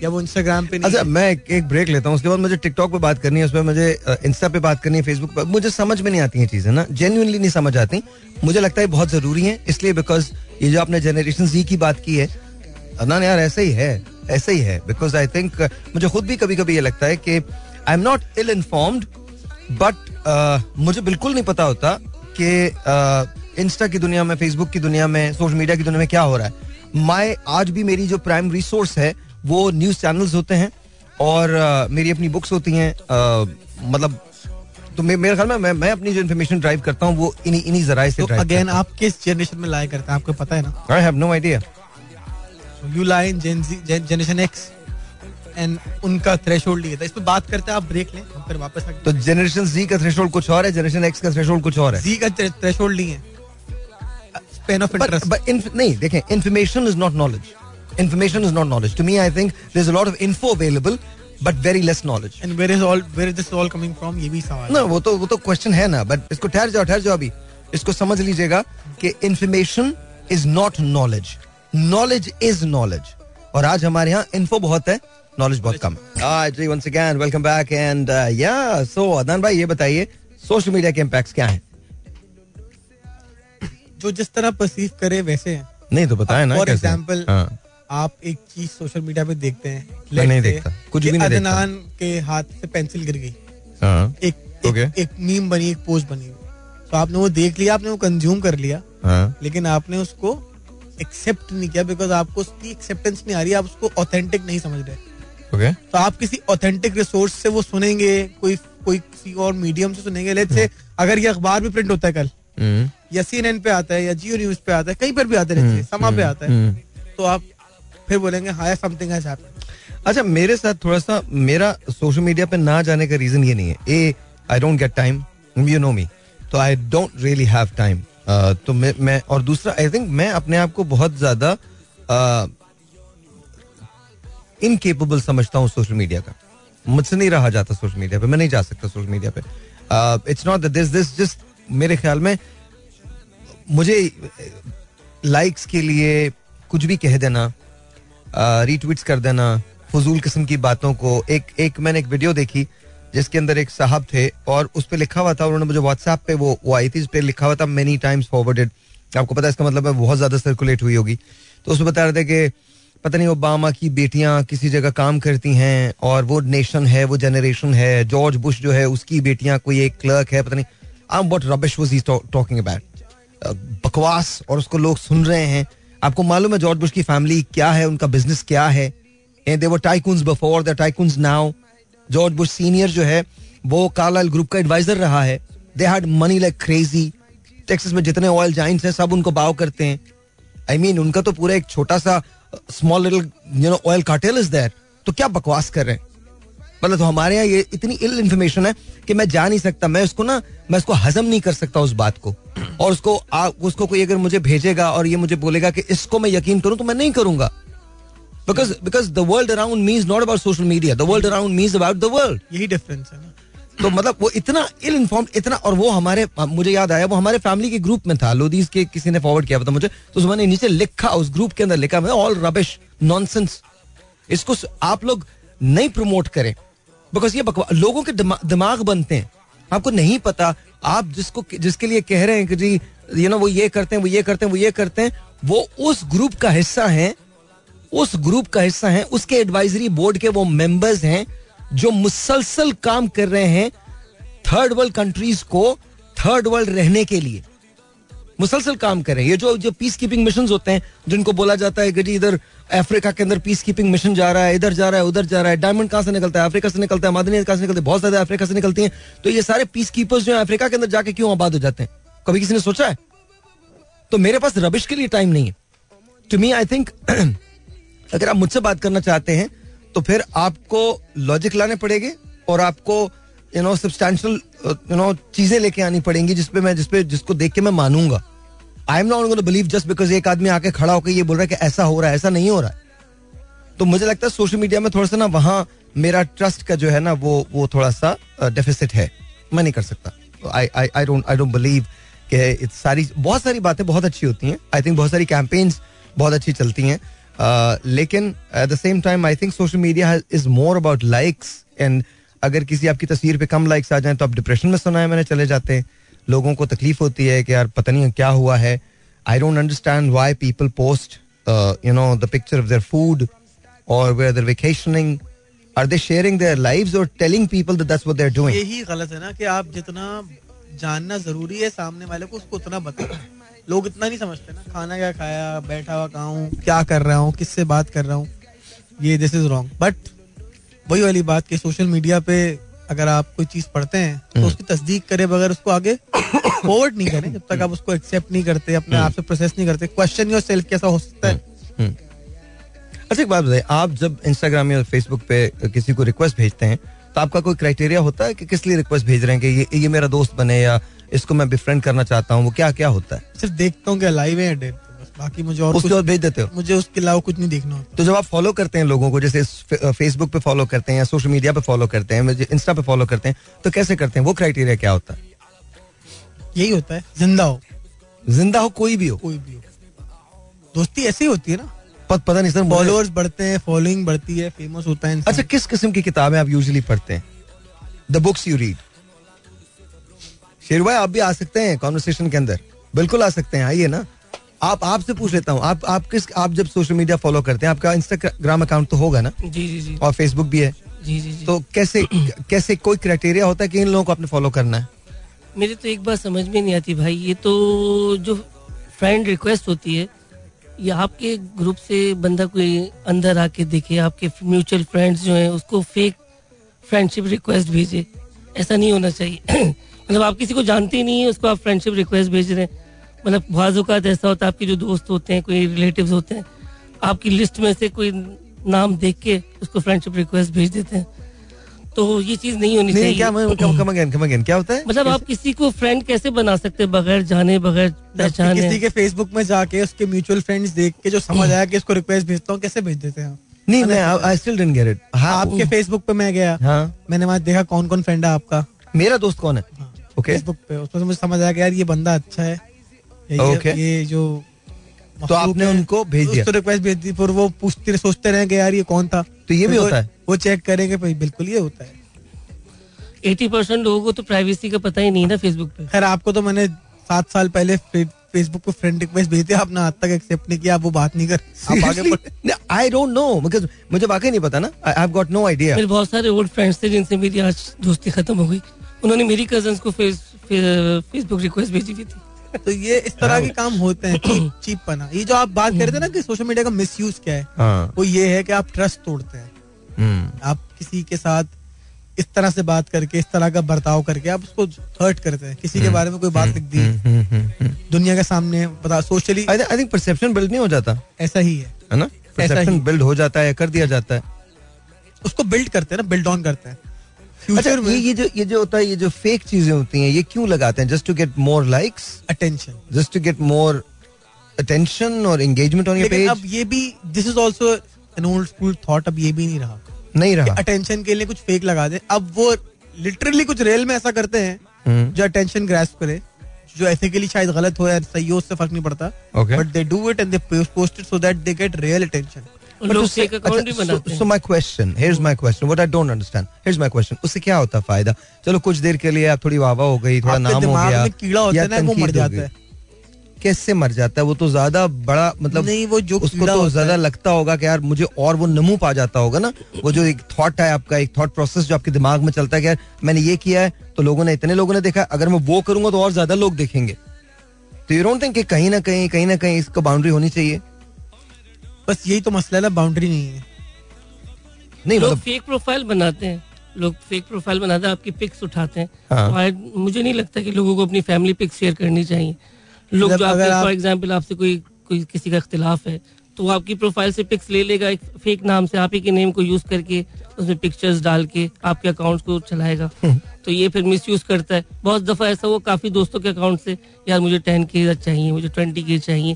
या वो इंस्टाग्राम पे नहीं। अच्छा मैं एक ब्रेक लेता हूँ, उसके बाद मुझे टिकटॉक पे बात करनी है, उसमें मुझे इंस्टा पे बात करनी है, फेसबुक पे। मुझे समझ में नहीं आती हैं चीजें ना, जेन्युइनली नहीं समझ आती। मुझे लगता है बहुत जरूरी है, इसलिए बिकॉज ये जो आपने जनरेशन जी की बात की है अदनान, यार ऐसा ही है बिकॉज आई थिंक मुझे खुद भी कभी ये लगता है कि I am not ill informed, but मुझे बिल्कुल नहीं पता होता कि इंस्टा की दुनिया में, फेसबुक की दुनिया में, सोशल मीडिया की दुनिया में क्या हो रहा है। आज भी मेरी जो प्राइम रिसोर्स है वो न्यूज़ चैनल्स होते हैं, और मेरी अपनी बुक्स होती हैं, मतलब तो मेरे ख्याल में मैं अपनी जो इन्फॉर्मेशन ड्राइव करता हूँ वो इन्हीं ज़राए से ड्राइव करता हूँ। अगेन, आप किस जनरेशन में लाया करते हैं, आपको पता है ना? I have no idea. You lie in generation X, and उनका थ्रेशोल्ड ये था। इस पे बात करते हैं, आप ब्रेक लें, फिर वापस आते हैं। तो जनरेशन जी का थ्रेशोल्ड कुछ और है, जनरेशन एक्स का थ्रेशोल्ड कुछ और है। जी का थ्रेशोल्ड नहीं है, स्पैन ऑफ इंटरेस्ट नहीं। देखें, Information is not knowledge. To me, I think there's a lot of info available, but very less knowledge. And where is this all coming from? ये भी सवाल है। ना, वो तो question है ना, but इसको ठहर जाओ अभी, इसको समझ लीजिएगा कि information is not knowledge. Knowledge is knowledge. और आज हमारे यहाँ info बहुत है, knowledge बहुत कम है। Alright, once again, welcome back and yeah, so Adnan भाई ये बताइए, social media के impacts क्या हैं? जो जिस तरह perceive करे वैसे हैं। नहीं तो बताए ना। For example, आप एक चीज सोशल मीडिया पे देखते हैं, मैं नहीं देखता, कुछ भी नहीं देखता। अदनान के हाथ से पेंसिल गिर गई, एक मीम बनी, एक पोस्ट बनी, तो आपने वो देख लिया, आपने वो कंज्यूम कर लिया, लेकिन आपने उसको एक्सेप्ट नहीं किया बिकॉज आपको उसकी एक्सेप्टेंस नहीं आ रही, आप उसको ऑथेंटिक नहीं समझ रहे. Okay. तो आप किसी ऑथेंटिक रिसोर्स से वो सुनेंगे, कोई किसी और मीडियम से सुनेंगे. लेट्स से अगर ये अखबार भी प्रिंट होता है कल, या CNN पे आता है, या जियो न्यूज पे आता है, कहीं पर भी आता है, समा पे आता है, तो आप फिर बोलेंगे हाय समथिंग हैज हैपेंड. अच्छा, मेरे साथ थोड़ा सा मेरा सोशल मीडिया पे ना जाने का रीजन ये नहीं है, uh I don't get time, you know me, तो I don't really have time. तो मैं और दूसरा आई थिंक मैं अपने आप को बहुत ज्यादा इनकेपेबल समझता हूँ सोशल मीडिया का. मुझसे नहीं रहा जाता सोशल मीडिया पे, मैं नहीं जा सकता सोशल मीडिया पे. It's not that this just मेरे ख्याल में मुझे लाइक्स के लिए कुछ भी कह देना, रीट्वीट्स कर देना, फजूल किस्म की बातों को. एक मैंने एक वीडियो देखी जिसके अंदर एक साहब थे और उस पर लिखा हुआ था, उन्होंने मुझे व्हाट्सएप पे वो आई थी, उस पर लिखा हुआ था मेनी टाइम्स फॉरवर्डेड. आपको पता है इसका मतलब है बहुत ज़्यादा सर्कुलेट हुई होगी. तो उसमें बता रहे थे कि पता नहीं ओबामा की बेटियां किसी जगह काम करती हैं और वो नेशन है, वो जनरेशन है, जॉर्ज बुश जो है उसकी बेटियां कोई एक क्लर्क है, पता नहीं. I am what rubbish was he talking about, बकवास, और उसको लोग सुन रहे हैं. आपको मालूम है जॉर्ज बुश की फैमिली क्या है, उनका बिजनेस क्या है, and they were tycoons before, they tycoons now. George Bush senior जो है वो कार्लाइल ग्रुप का एडवाइजर रहा है, they had money like crazy. Texas में जितने ऑयल जाइंट्स हैं सब उनको बाव करते हैं. आई मीन उनका तो पूरा एक छोटा सा small little you know oil cartel is there. तो क्या बकवास कर रहे हैं, मतलब. तो हमारे यहाँ ये इतनी इल इन्फॉर्मेशन है कि मैं जा नहीं सकता, मैं उसको हजम नहीं कर सकता उस बात को. और उसको कोई अगर मुझे भेजेगा और ये मुझे बोलेगा कि इसको मैं यकीन करूं तो मैं नहीं करूंगा, because the world around me is not about social media, the world around me is about the world. यही डिफरेंस है ना. तो मतलब वो इतना इल इन्फॉर्म्ड, इतना. और वो हमारे, मुझे याद आया, वो हमारे फैमिली के ग्रुप में था, लोदीज के किसी ने फॉरवर्ड किया था मुझे, तो उसने नीचे लिखा, उस ग्रुप के अंदर लिखा, ऑल रबिश, नॉनसेंस, इसको आप लोग नहीं प्रमोट करें बिकॉज ये लोगों के दिमाग बनते हैं. आपको नहीं पता, आप जिसके लिए कह रहे हैं कि जी यू नो वो ये करते हैं, वो ये करते हैं, वो ये करते हैं, वो उस ग्रुप का हिस्सा हैं, उसके एडवाइजरी बोर्ड के वो मेंबर्स हैं जो मुसलसल काम कर रहे हैं थर्ड वर्ल्ड कंट्रीज को थर्ड वर्ल्ड रहने के लिए मुसलसल काम कर रहे हैं. ये जो पीस कीपिंग मिशंस होते हैं जिनको बोला जाता है कि जी इधर अफ्रीका के अंदर पीस कीपिंग मिशन जा रहा है, इधर जा रहा है, उधर जा रहा है. डायमंड कहाँ से निकलता है? अफ्रीका से निकलता है. मदनी कहाँ से निकलती है? बहुत ज्यादा अफ्रीका से निकलती है. तो ये सारे पीस कीपर्स जो है अफ्रीका के अंदर जाके क्यों आबाद हो जाते हैं, कभी किसी ने सोचा है? तो मेरे पास रबिश के लिए टाइम नहीं है. टू मी आई थिंक अगर आप मुझसे बात करना चाहते हैं तो फिर आपको लॉजिक लाने पड़ेंगे और आपको यू नो सब्सटेंशियल चीजें लेके आनी पड़ेंगी जिसको देख के मैं मानूंगा. I am not gonna believe just because एक आदमी आके खड़ा होकर ये बोल रहा है कि ऐसा हो रहा है, ऐसा नहीं हो रहा है. तो मुझे लगता है सोशल मीडिया में थोड़ा सा ना वहाँ मेरा ट्रस्ट का जो है ना वो थोड़ा सा डेफिसिट है. मैं नहीं कर सकता. आई डोंट बिलीव कि इट्स सारी बहुत सारी बातें बहुत अच्छी होती हैं. आई थिंक बहुत सारी कैंपेन्स बहुत अच्छी चलती हैं, लेकिन at the same time I think social media is more about likes. And अगर किसी आपकी तस्वीर पे कम लाइक्स आ जाएं तो आप डिप्रेशन में, सुना है मैंने, चले जाते हैं. लोगों को तकलीफ होती है कि यार पता नहीं क्या हुआ है. I don't understand why people post the picture of their food और where they're vacationing. Are they sharing their lives और telling people that that's what they are doing? यही गलत है ना कि आप जितना जानना जरूरी है सामने वाले को उसको उतना बताओ. लोग इतना नहीं समझते ना, खाना क्या खाया, बैठा हुआ कहाँ हूँ, क्या कर रहा हूँ, किससे बात कर रहा हूँ. ये दिस इज रॉन्ग. बट वही वाली बात कि सोशल मीडिया पे अगर आप कोई चीज पढ़ते हैं तो उसकी तस्दीक करें बगैर उसको आगे फॉरवर्ड नहीं करें जब तक आप उसको एक्सेप्ट नहीं करते, अपने आप से प्रोसेस नहीं करते. क्वेश्चन योर सेल्फ, कैसा हो सकता है? अच्छा, एक बात बताइए, आप जब इंस्टाग्राम या फेसबुक पे किसी को रिक्वेस्ट भेजते हैं तो आपका कोई क्राइटेरिया होता है कि किस लिए रिक्वेस्ट भेज रहे हैं, कि ये मेरा दोस्त बने या इसको मैं befriend करना चाहता हूँ? वो क्या क्या होता है? सिर्फ देखता हूँ कि लाइव है डेट, बस. बाकी मुझे और उसके और भेज देते हो? मुझे उसके अलावा कुछ नहीं देखना होता. तो जब आप फॉलो करते हैं लोगों को, जैसे फेसबुक पे फॉलो करते हैं या सोशल मीडिया पे फॉलो करते हैं, इंस्टा पे फॉलो करते हैं, तो कैसे करते हैं? वो क्राइटेरिया क्या होता है? यही होता है, जिंदा हो, कोई भी हो. दोस्ती ऐसी होती है ना, पता नहीं सर, फॉलोअर्स बढ़ते हैं, फॉलोइंग बढ़ती है, फेमस होता है. अच्छा, किस किस्म की किताबें आप यूजुअली पढ़ते हैं? The books you read. शेर भाई, आप भी आ सकते हैं कॉन्वर्सेशन के अंदर, बिल्कुल आ सकते हैं, आइए ना. आपसे पूछ लेता हूँ, आप जब सोशल मीडिया फॉलो करते हैं, आपका इंस्टाग्राम अकाउंट तो होगा ना? जी. और फेसबुक भी है? जी. तो कैसे कोई क्राइटेरिया होता है कि इन लोगों को आपने फॉलो करना है? मेरे तो एक बात समझ में नहीं आती भाई, ये तो जो फ्रेंड रिक्वेस्ट होती है ये आपके ग्रुप से बंदा कोई अंदर आके देखे, आपके म्यूचुअल फ्रेंड्स जो हैं उसको फेक फ्रेंडशिप रिक्वेस्ट भेजे, ऐसा नहीं होना चाहिए. मतलब आप किसी को जानते ही नहीं है, उसको आप फ्रेंडशिप रिक्वेस्ट भेज रहे हैं. मतलब बाज़ औक़ात ऐसा होता है आपके जो दोस्त होते हैं, कोई रिलेटिव्स होते हैं, आपकी लिस्ट में से कोई नाम देख के उसको फ्रेंडशिप रिक्वेस्ट भेज देते हैं, तो ये चीज़ नहीं होनी चाहिए. क्या होता है? मतलब आप किसी को फ्रेंड कैसे बना सकते हैं बगैर जाने बगैर पहचाने? किसी के फेसबुक में जाके उसके म्यूचुअल फ्रेंड्स देख के जो समझ आया कि इसको रिक्वेस्ट भेजता हूँ, कैसे भेज देते हैं आप? नहीं, मैं I still didn't get it. हाँ, आपके फेसबुक पे मैं गया, मैंने वहाँ देखा कौन कौन फ्रेंड है आपका, मेरा दोस्त कौन है फेसबुक पे, उसमें मुझे समझ आया कि यार ये बंदा अच्छा है, ये जो, तो आपने उनको भेज दिया, तो रिक्वेस्ट भेज दी, पर वो पूछते सोचते रहे कि यार ये कौन था, तो ये भी होता है, वो चेक करेंगे. बिल्कुल ये होता है. 80% लोगों को तो प्राइवेसी का पता ही नहीं ना फेसबुक पे. खैर आपको तो मैंने 7 साल पहले फेसबुक पे फ्रेंड रिक्वेस्ट भेज दिया, आपने आज तक एक्सेप्ट नहीं किया, आप वो बात नहीं कर. आई डोंट नो, बिकॉज़ मुझे वाकई नहीं पता ना, I have got no idea. मेरे बहुत सारे ओल्ड फ्रेंड्स थे जिनसे मेरी आज दोस्ती खत्म हो गई, उन्होंने मेरी कजन्स को फेसबुक रिक्वेस्ट भेजी थी. तो ये इस तरह के काम होते हैं, चीपना. ये जो आप बात कर रहे थे ना कि सोशल मीडिया का मिसयूज क्या है, वो ये है कि आप ट्रस्ट तोड़ते हैं. आप किसी के साथ इस तरह से बात करके, इस तरह का बर्ताव करके आप उसको हर्ट करते हैं. किसी के बारे में कोई बात लिख दी दुनिया के सामने, बता socially I think perception build नहीं हो जाता. ऐसा ही है ना, परसेप्शन बिल्ड हो जाता है, कर दिया जाता है, उसको बिल्ड करते हैं ना, बिल्ड ऑन करते हैं. अच्छा, ये जो होता है, ये जो फेक चीजें होती हैं, ये क्यों लगाते हैं? Just to get more likes, attention, just to get more attention और एंगेजमेंट ऑन योर पेज. अब ये भी, this is also an old school thought, अब ये भी नहीं रहा अटेंशन के लिए कुछ फेक लगा दे. अब वो लिटरली कुछ रियल में ऐसा करते हैं जो अटेंशन ग्रैस्प करे, जो एथिकली शायद गलत हो या सही हो, उससे फर्क नहीं पड़ता, but they do it and they post it so that they get real attention. उससे क्या होता है फायदा? चलो कुछ देर के लिए आप थोड़ी वाहवा हो गई, थोड़ा नाम हो गया, कीड़ा होता है ना, वो मर जाता है. कैसे मर जाता है? वो तो ज्यादा बड़ा, मतलब नहीं, वो जो उसको तो ज्यादा लगता होगा कि यार मुझे, और वो नमू पा जाता होगा ना, वो जो एक थॉट है आपका, एक थॉट प्रोसेस जो आपके दिमाग में चलता है कि यार मैंने ये किया है तो लोगों ने, इतने लोगों ने देखा, अगर मैं वो करूंगा तो और ज्यादा लोग देखेंगे. तो यू डोंट थिंक कि कहीं ना कहीं इसको बाउंड्री होनी चाहिए? बस यही तो मसला है ना, बाउंड्री नहीं है. नहीं, लोग फेक प्रोफाइल बनाते हैं, आपकी पिक्स उठाते हैं. हाँ. तो मुझे नहीं लगता कि लोगों को अपनी फैमिली पिक्स शेयर करनी चाहिए. लोग जो आपके, फॉर एग्जांपल, आपसे कोई किसी का इख्तिलाफ है तो आपकी प्रोफाइल से पिक्स ले लेगा, एक फेक नाम से, आप ही के नेम को यूज करके उसमें पिक्चर्स डाल के आपके अकाउंट को चलाएगा. तो ये फिर मिसयूज करता है. बहुत दफा ऐसा हुआ काफी दोस्तों के अकाउंट से, यार मुझे 10K चाहिए, मुझे 20K चाहिए.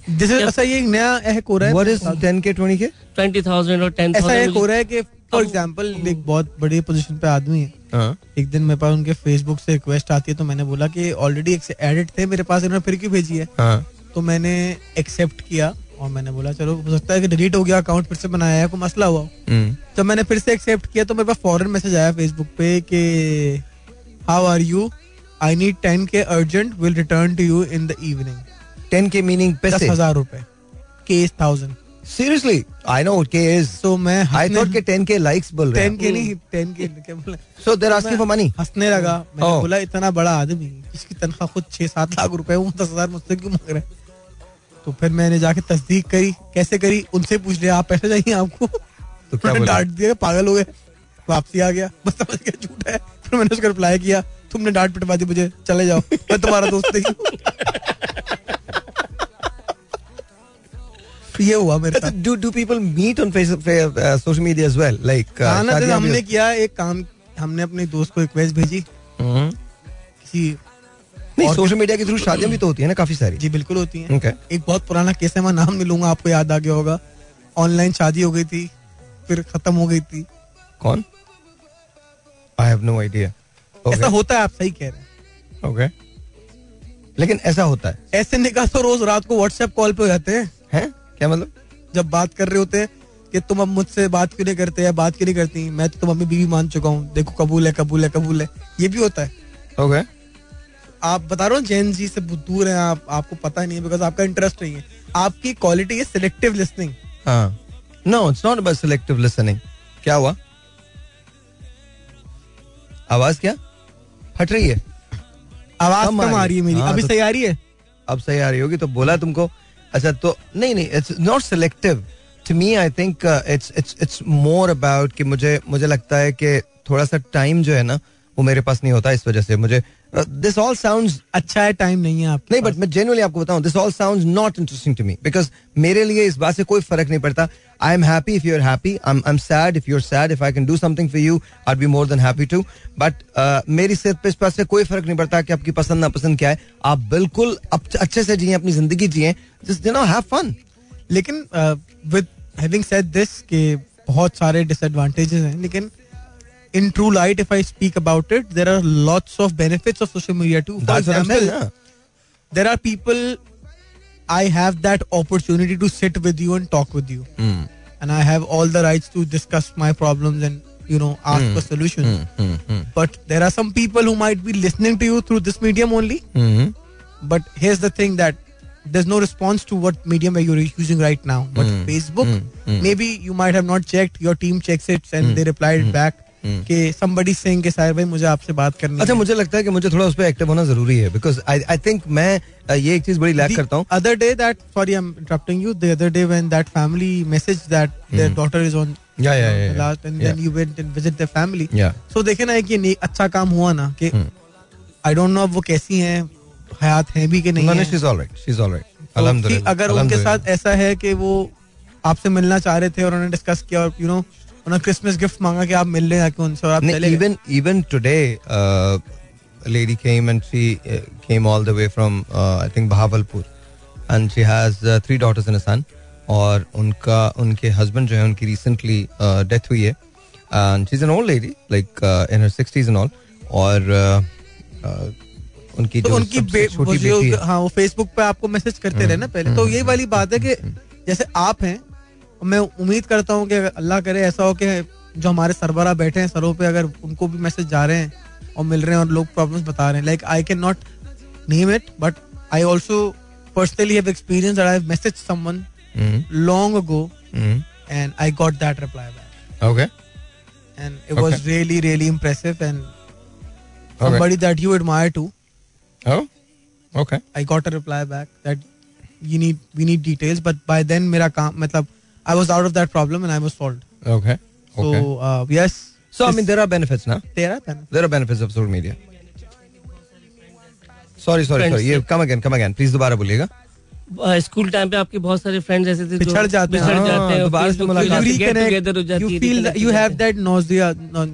ये नया हैक हो रहा है. व्हाट इज 10K, 20K, 20,000 और 10,000. ऐसा हैक हो रहा है कि फॉर एग्जांपल एक बहुत बड़ी पोजीशन पे आदमी है, एक दिन मेरे पास उनके फेसबुक से रिक्वेस्ट आती है, तो मैंने बोला कि ऑलरेडी एक एडिट थे मेरे पास, इन्होंने फिर क्यों भेजी है? तो मैंने एक्सेप्ट किया और मैंने बोला चलो हो सकता है कि डिलीट हो गया अकाउंट, फिर से बनाया है, कोई मसला हुआ. तो मैंने फिर से एक्सेप्ट किया, तो मेरे पास फॉरन मैसेज आया फेसबुक पे कि how are you, I need 10K urgent, will return to you in the evening. 10K meaning 10,000 रुपए. K is 1,000. Seriously? I know K is. So मैं, I thought के 10K likes बोल रहा है. 10K नहीं, 10K क्या बोला? So they're asking for money. हंसने लगा. मैंने बोला इतना बड़ा आदमी, इसकी तनख्वाह खुद 6-7 लाख रुपए, वो 10,000 मुझसे क्यों मांग रहा है? तो फिर मैंने जाके तस्दीक करी. कैसे करी? उनसे पूछ लिया, आप पैसे चाहिए आपको? तो क्या बोला? डांट दिया, पागल हो गए. वापसी आ गया, बस समझ गया झूठ है. फिर मैंने उसका रिप्लाई किया, तुमने डांट पिटवा दी मुझे, चले जाओ, मैं तुम्हारा दोस्त नहीं. ये हुआ मेरे साथ. Do people meet on social media as well? Like हमने किया एक काम, हमने अपने दोस्त को रिक्वेस्ट भेजी किसी, नहीं, सोशल मीडिया के थ्रू शादियां भी तो होती है ना काफी सारी. जी बिल्कुल होती है. Okay. एक बहुत पुराना केस है, मैं नाम नहीं लूंगा, आपको याद आ गया होगा. ऑनलाइन शादी हो गई थी, फिर खत्म हो गई थी. कौन? I have no idea. ऐसा होता है, आप सही कह रहे हैं. Okay. लेकिन ऐसा होता है, ऐसे निकाह तो रोज रात को व्हाट्सएप कॉल पे हो जाते हैं. क्या मतलब? जब बात कर रहे होते हैं कि तुम अब मुझसे बात क्यों नहीं करते या बात क्यों नहीं करती, मैं तो तुम्हें बीवी मान चुका हूँ, देखो कबूल है. ये भी होता है. आप बता रहा हूँ जेन जी से दूर हैं आप, आपको पता नहीं है बिकॉज आपका इंटरेस्ट नहीं है. आपकी क्वालिटी है selective listening. No, it's not about selective listening. क्या हुआ? आवाज क्या फट रही है? आवाज कम आ रही है मेरी, अभी सही आ रही है? अब सही आ रही होगी, तो बोला तुमको अच्छा, तो नहीं it's not selective to me, I think it's more about कि मुझे लगता है कि थोड़ा सा टाइम जो है ना वो मेरे पास नहीं होता, इस वजह से मुझे दिस ऑल साउंड्स अच्छा है, टाइम नहीं है आप नहीं, बट मैं जेन्युइनली आपको बताऊं this all sounds not interesting to me, because मेरे लिए इस बात से कोई फर्क नहीं पड़ता. I am happy if you are happy, I am sad if you are sad, if I can do something for you I will be more than happy to, but मेरी सेहत पे इस बात से कोई फर्क नहीं पड़ता कि आपकी पसंद नापसंद क्या है, आप बिल्कुल अच्छे से जिए, अपनी जिंदगी जिए, just you know have fun. लेकिन विद हैविंग सेड दिस कि बहुत सारे डिसएडवांटेजेस हैं, लेकिन in true light if I speak about it, there are lots of benefits of social media too. For example, there are people, I have that opportunity to sit with you and talk with you. Mm. And I have all the rights to discuss my problems and, you know, ask for solutions. But there are some people who might be listening to you through this medium only. But here's the thing that there's no response to what medium that you're using right now. But Facebook, maybe you might have not checked, your team checks it and they replied back. कि somebody saying कि साहिर भाई मुझे आपसे बात करनी है. अच्छा, मुझे लगता है कि मुझे थोड़ा उस पे एक्टिव होना जरूरी है, because I think मैं ये एक चीज बड़ी लैक करता हूँ. Other day that, sorry I'm interrupting you, the other day when that family messaged that their daughter is on last and then you went and visit their family. So देखे ना एक ये अच्छा काम हुआ ना कि I don't know वो कैसी हैं, हयात हैं भी कि नहीं है. She's all right, अल्हम्दुलिल्लाह. अगर उनके साथ ऐसा है कि वो आपसे मिलना चाह रहे थे और उन्होंने डिस्कस किया और यू नो क्रिसमस गिफ्ट मांगा कि आप मिल ले जाके उनसे, और आप चले गए. Even today, a lady came and she came all the way from I think Bahawalpur, and she has three daughters and a son. और उनके husband जो है उनकी recently death हुई है, and she's an old lady like in her 60s and all. और उनकी छोटी बेटी है, हाँ, वो Facebook पे आपको मैसेज करते रहे ना पहले, तो यही वाली बात है कि जैसे आप हैं, मैं उम्मीद करता हूँ कि अल्लाह करे ऐसा हो कि जो हमारे सरबरा बैठे हैं सरों पे, अगर उनको भी मैसेज जा रहे हैं और मिल रहे हैं और लोग प्रॉब्लम्स बता रहे हैं, like I can not name it but I also personally have experience that I have message someone long ago and I got that reply back, okay, and it was really really impressive and somebody that you admire too. Oh, okay. I got a reply back that we need details, but by then मेरा काम, मतलब I was out of that problem and I was solved. Okay. So, yes. So, I mean, there are benefits, na? There are benefits of social media. Sorry. Yeah, come again. Please, दोबारा बोलिएगा. School time पे आपके बहुत सारे friends ऐसे थे जो पिछड़ जाते हैं. दोबारा से मुलाकात together हो जाती है. You have that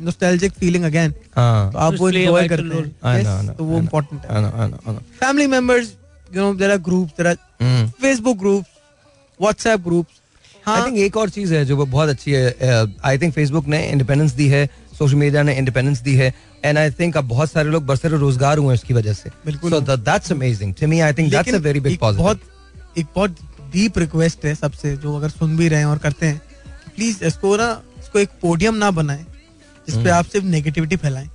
nostalgic feeling again. हाँ. तो आप वो enjoy करते हैं. Yes. तो वो important है. I know. Family members, you know, there are groups, there are Facebook groups, WhatsApp groups. I think एक और चीज़ है जो बहुत अच्छी है, आई थिंक फेसबुक ने इंडिपेंडेंस दी है, सोशल मीडिया ने इंडिपेंडेंस दी है, एंड आई थिंक अब बहुत सारे लोग बरसर रोजगार हुए हैं इसकी वजह से. बिल्कुल, so that's amazing to me, I think that's a very big positive. बहुत डीप रिक्वेस्ट है सबसे जो अगर सुन भी रहे हैं और करते हैं, प्लीज इसको एक पोडियम ना बनाएं जिसपे आप सिर्फ नेगेटिविटी फैलाएं,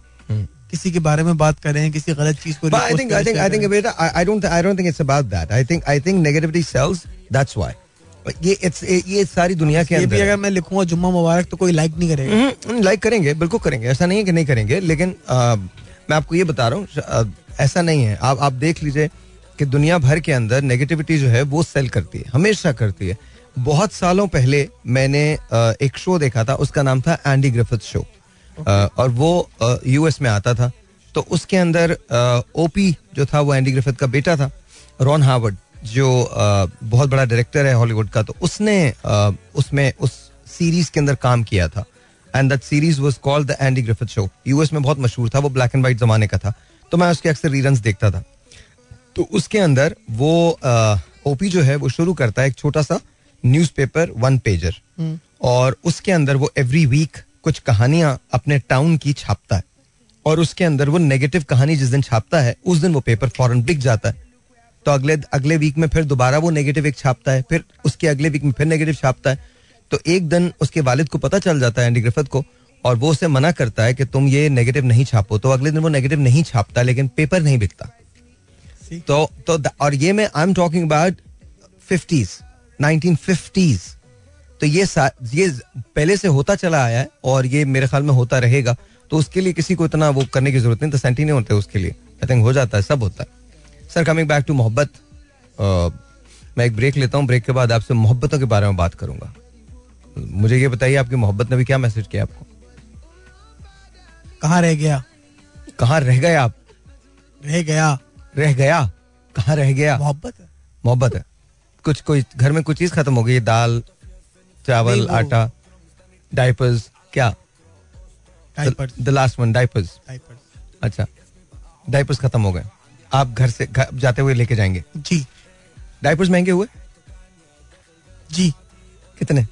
किसी के बारे में बात करें, किसी गलत चीज को. I don't think it's about that. I think negativity sells, that's why. ये सारी दुनिया के अंदर, अगर मैं लिखूंगा जुम्मा मुबारक तो कोई लाइक नहीं करेगा. लाइक करेंगे, बिल्कुल करेंगे, ऐसा नहीं है कि नहीं करेंगे, लेकिन मैं आपको ये बता रहा हूँ ऐसा नहीं है. आप देख लीजिए कि दुनिया भर के अंदर नेगेटिविटी जो है वो सेल करती है, हमेशा करती है. बहुत सालों पहले मैंने एक शो देखा था, उसका नाम था एंडी ग्रिफिथ शो, और वो यूएस में आता था. तो उसके अंदर ओपी जो था वो एंडी ग्रिफिथ का बेटा था, रॉन हार्वर्ड जो बहुत बड़ा डायरेक्टर है हॉलीवुड का, तो उसने उसमें उस सीरीज के अंदर काम किया था, and that series was called the Andy Griffith show. US में बहुत मशहूर था, वो ब्लैक एंड वाइट जमाने का था, तो मैं उसके अक्सर रीरन्स देखता था. तो उसके अंदर वो ओपी जो है वो शुरू करता है एक छोटा सा न्यूज़पेपर, वन पेजर, और उसके अंदर वो एवरी वीक कुछ कहानियाँ अपने टाउन की छापता है, और उसके अंदर वो नेगेटिव कहानी जिस दिन छापता है उस दिन वो पेपर फौरन बिक जाता है. तो अगले वीक में फिर दोबारा वो नेगेटिव एक छापता है, फिर उसके अगले वीक में फिर नेगेटिव छापता है. तो एक दिन उसके वालिद को पता चल जाता है, एंडी ग्रिफिथ को, और वो उसे मना करता है कि तुम ये नेगेटिव नहीं छापो. तो अगले दिन वो नेगेटिव नहीं छापता, लेकिन पेपर नहीं बिकता. तो और ये मैं I am talking about 1950s. तो ये पहले से होता चला आया है और ये मेरे ख्याल में होता रहेगा. तो उसके लिए किसी को इतना वो करने की जरूरत नहीं, तो सेंटी नहीं होते उसके लिए. आई थिंक हो जाता है, सब होता है. सर कमिंग बैक टू मोहब्बत, मैं एक ब्रेक लेता हूँ, ब्रेक के बाद आपसे मोहब्बतों के बारे में बात करूंगा. मुझे ये बताइए आपकी मोहब्बत ने भी क्या मैसेज किया आपको? कहाँ रह गया, कहाँ रह गए आप? रह गया कहाँ रह गया? मोहब्बत है. कुछ कोई घर में कुछ चीज खत्म हो गई, दाल चावल आटा डायपर्स, क्या द लास्ट वन डायपर्स. अच्छा, डायपर्स खत्म हो गए, आप घर से जाते हुए लेके जाएंगे जी. डायपर्स महंगे हुए जी? कितने?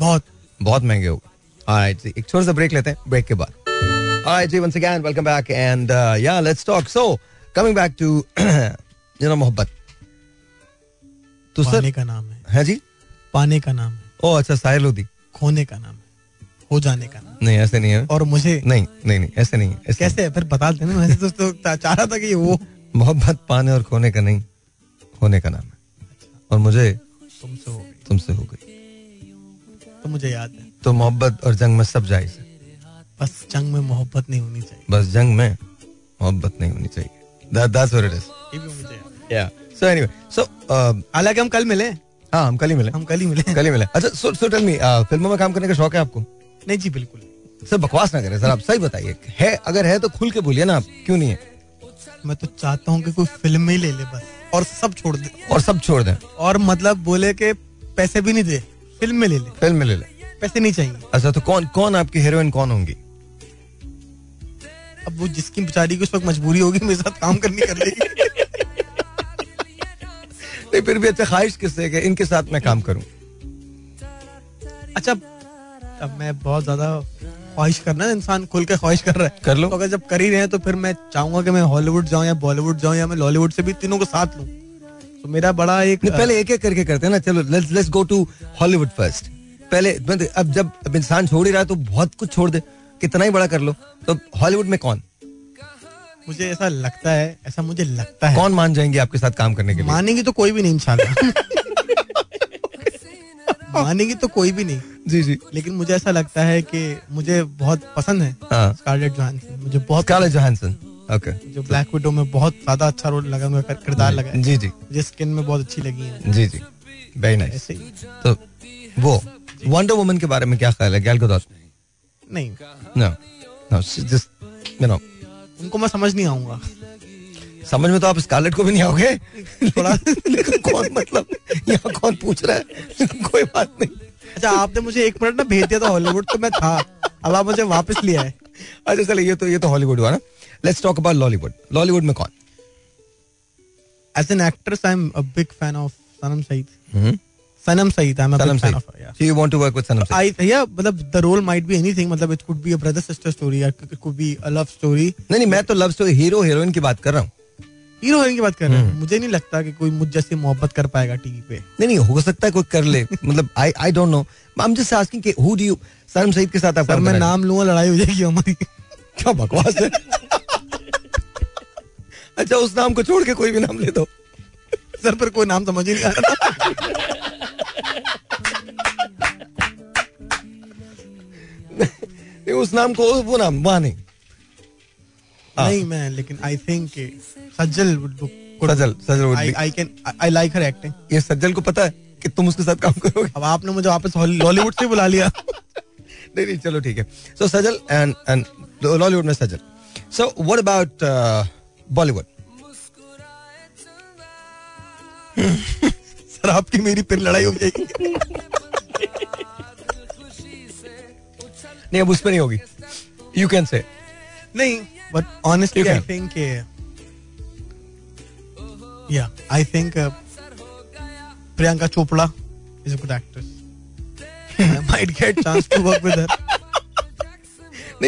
बहुत बहुत महंगे हुए. ऑलराइट जी, एक छोटा सा ब्रेक लेते हैं, ब्रेक के बाद alright ji. Once again welcome back and या let's talk. So coming back to you know मोहब्बत. तो सर का नाम है जी, पाने का नाम है. ओह अच्छा, साहिल होदी. खोने का नाम है, हो जाने का नाम. नहीं ऐसे नहीं है. और मुझे नहीं ऐसे नहीं है. कैसे है फिर बता देना. मैं तो चाह रहा था कि वो मोहब्बत पाने और खोने का नहीं, होने का नाम है. और मुझे तुमसे हो गई, तो मुझे याद है. तो मोहब्बत और जंग में सब जायज है, बस जंग में मोहब्बत नहीं होनी चाहिए. बस जंग में मोहब्बत नहीं होनी चाहिए. हालांकि हम कल मिले. हाँ हम कल ही मिले. अच्छा सो टेल मी, फिल्मों में काम करने का शौक है आपको? नहीं जी बिल्कुल. सर बकवास ना करें सर, आप सही बताइए. है अगर है तो खुल के बोलिए ना आप, क्यों नहीं है? मैं तो चाहता हूँ कि कोई फिल्म ही ले ले बस, और सब छोड़ दे. और मतलब बोले के पैसे भी नहीं दे, फिल्म में ले ले, पैसे नहीं चाहिए. अच्छा तो कौन आपकी हीरोइन कौन होंगी? अब वो जिसकी बेचारी की उस वक्त मजबूरी होगी मेरे साथ काम करनी कर लेगी. नहीं फिर भी अच्छा, ख्वाहिश किससे कि इनके साथ मैं काम करूं? अच्छा अब मैं बहुत ज्यादा ख्वाहिश करना है, इंसान खुल के ख्वाहिश कर रहा है, कर लो. तो अगर जब कर ही रहे हैं तो फिर मैं चाहूंगा कि मैं हॉलीवुड जाऊं या बॉलीवुड जाऊं या मैं लॉलीवुड से भी तीनों को साथ लूं. तो मेरा बड़ा एक पहले एक एक करके करते हैं ना. चलो let's go to Hollywood first. पहले अब जब इंसान छोड़ ही रहा है तो बहुत कुछ छोड़ दे, कितना ही बड़ा कर लो. तो हॉलीवुड में कौन, मुझे ऐसा लगता है, कौन मान जाएंगे आपके साथ काम करने के लिए? मानेंगी तो कोई भी नहीं इंशाल्लाह. मानेंगी तो कोई भी नहीं जी जी. लेकिन मुझे ऐसा लगता है कि मुझे बहुत पसंद है स्कारलेट जोहानसन. मुझे बहुत स्कारलेट जोहानसन ओके, जो ब्लैक विडो में बहुत ज्यादा अच्छा रोल लगा, मेरा किरदार लगा जी जी. मुझे स्किन में बहुत अच्छी लगी है जी जी. Very nice. तो वो वंडर वुमन के बारे में क्या ख्याल है? Gal Gadot? नहीं no no, just you know, उनको मैं समझ नहीं आऊंगा. समझ में तो आप स्कारलेट को भी नहीं आओगे. कौन मतलब यहाँ कौन पूछ रहा है? कोई बात नहीं. अच्छा आपने मुझे एक मिनट ना भेज दिया था हॉलीवुड, तो मैं था, अब आप मुझे वापस लिया है. अच्छा चलो ये तो हॉलीवुड हुआ ना. Let's talk about Lollywood. Lollywood में कौन? As an actress I am a big fan of सनम सईद. I am a big fan of her. So you want to work with सनम सईद? I या मतलब the role might be anything, मतलब it could be a brother sister story, it could be a love story. नहीं मैं तो love story, hero heroine की बात कर रहा हूं. मुझे नहीं लगता कि कोई मुझ जैसी मोहब्बत कर पाएगा टीवी पे. नहीं हो सकता है कोई कर ले. मतलब I don't know, I am just asking कि who do you सनम सईद के साथ आप कर. मैं नाम लूंगा लड़ाई हो जाएगी हमारी. क्या बकवास है. अच्छा उस नाम को छोड़ के कोई भी नाम ले दो. सर पर कोई नाम समझ ही नहीं आ रहा. उस नाम को वो नाम माने नहीं मैं. लेकिन I think Sajal would look. Sajal would be. I like her acting. ये सजल को पता है कि तुम उसके साथ काम करोगे. अब आपने मुझे वापस लॉलीवुड से बुला लिया. नहीं चलो ठीक है. सो सजल एंड लॉलीवुड में Sajal. So what about Bollywood? Sir आपकी मेरी फिर लड़ाई हो जाएगी. नहीं अब उसमें नहीं होगी. यू कैन से नहीं. But honestly, okay. I think Priyanka Chopra is a good actress. I might get a chance to work with her.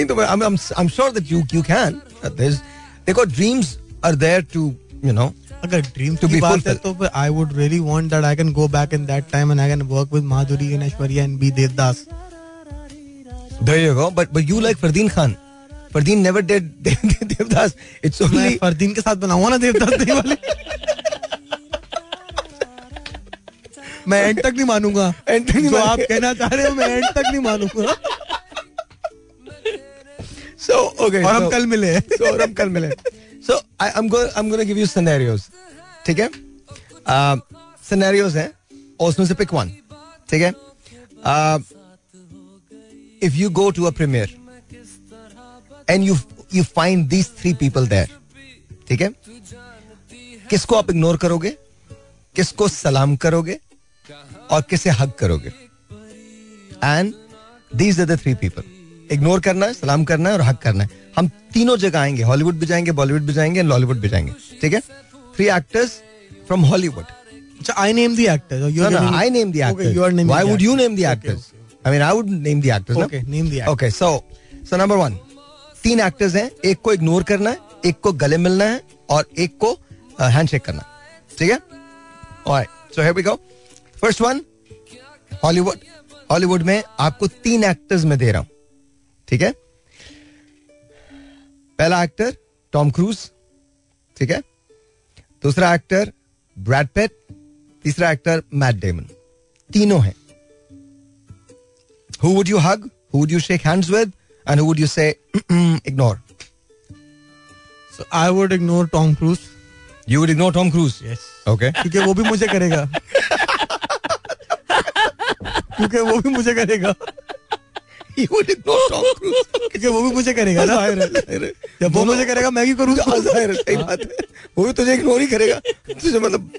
No, I'm sure that you can. Because dreams are there to, you know. अगर dreams to be fulfilled, तो I would really want that I can go back in that time and I can work with Madhuri and Aishwarya and be Devdas. There you go. But you like Fardeen Khan. Fardeen never did Devdas. It's only Fardeen के साथ बनाऊंगा ना देवदास. नहीं वाले मैं and तक नहीं मानूंगा. जो आप कहना चाह रहे हो मैं एंड तक नहीं मानूंगा. So okay. और हम कल मिले. So I'm going to give you scenarios. ठीक है, scenarios हैं और उसमें से pick one. ठीक है, if you go to a premiere and you find these three people there, ठीक है, किसको आप इग्नोर करोगे, किसको सलाम करोगे और किसे हग करोगे? And these are the three people. Ignore करना है, सलाम करना है और हग करना है. हम तीनों जगह आएंगे, हॉलीवुड भी जाएंगे, बॉलीवुड भी जाएंगे, लॉलीवुड भी जाएंगे. ठीक है, थ्री एक्टर्स फ्रॉम हॉलीवुड. अच्छा, I name the actors. You I name the actors. Why would you name the actors? I mean I would name the actors. Okay, name the actors. Okay, so number one, तीन actors हैं, एक को ignore करना है, एक को गले मिलना है और एक को हैंडशेक करना. ठीक है, alright, so here we go. First one, Hollywood में आपको तीन एक्टर्स में दे रहा हूं. ठीक है, पहला एक्टर टॉम क्रूज, ठीक है, दूसरा एक्टर ब्रैड पिट, तीसरा एक्टर मैट डेमन. तीनों हैं. Who would you hug, who would you shake hands with and who would you say ignore? So I would ignore Tom Cruise. You would ignore Tom Cruise? Yes. Okay. क्योंकि वो भी मुझे करेगा. क्योंकि वो भी मुझे करेगा. You would ignore Tom Cruise? क्योंकि वो भी मुझे करेगा ना. जब वो मुझे करेगा मैं भी करूँगा. सही बात है. वो भी तुझे इग्नोर ही करेगा. तुझे मतलब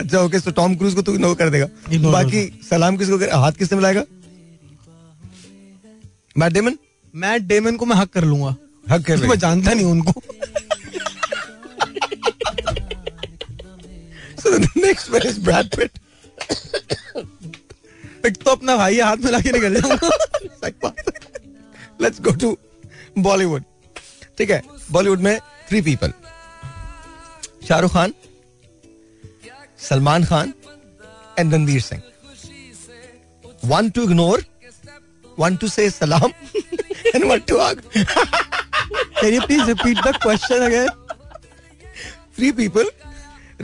अच्छा ओके, तो टॉम क्रूज को तू इग्नोर कर देगा. बाकी सलाम किसको करेगा, हाथ किससे मिलाएगा? मैट डेमन को मैं हक कर लूंगा. हक कर, मैं जानता नहीं उनको. The next one is Brad Pitt. तो अपना भाई हाथ मिला के निकल जाऊंगा. Let's go to Bollywood. ठीक है, बॉलीवुड में three people, Shahrukh Khan, सलमान खान and Ranveer Singh. One to ignore, one to say salam, and one to hug. Can you please repeat the question again? Three people,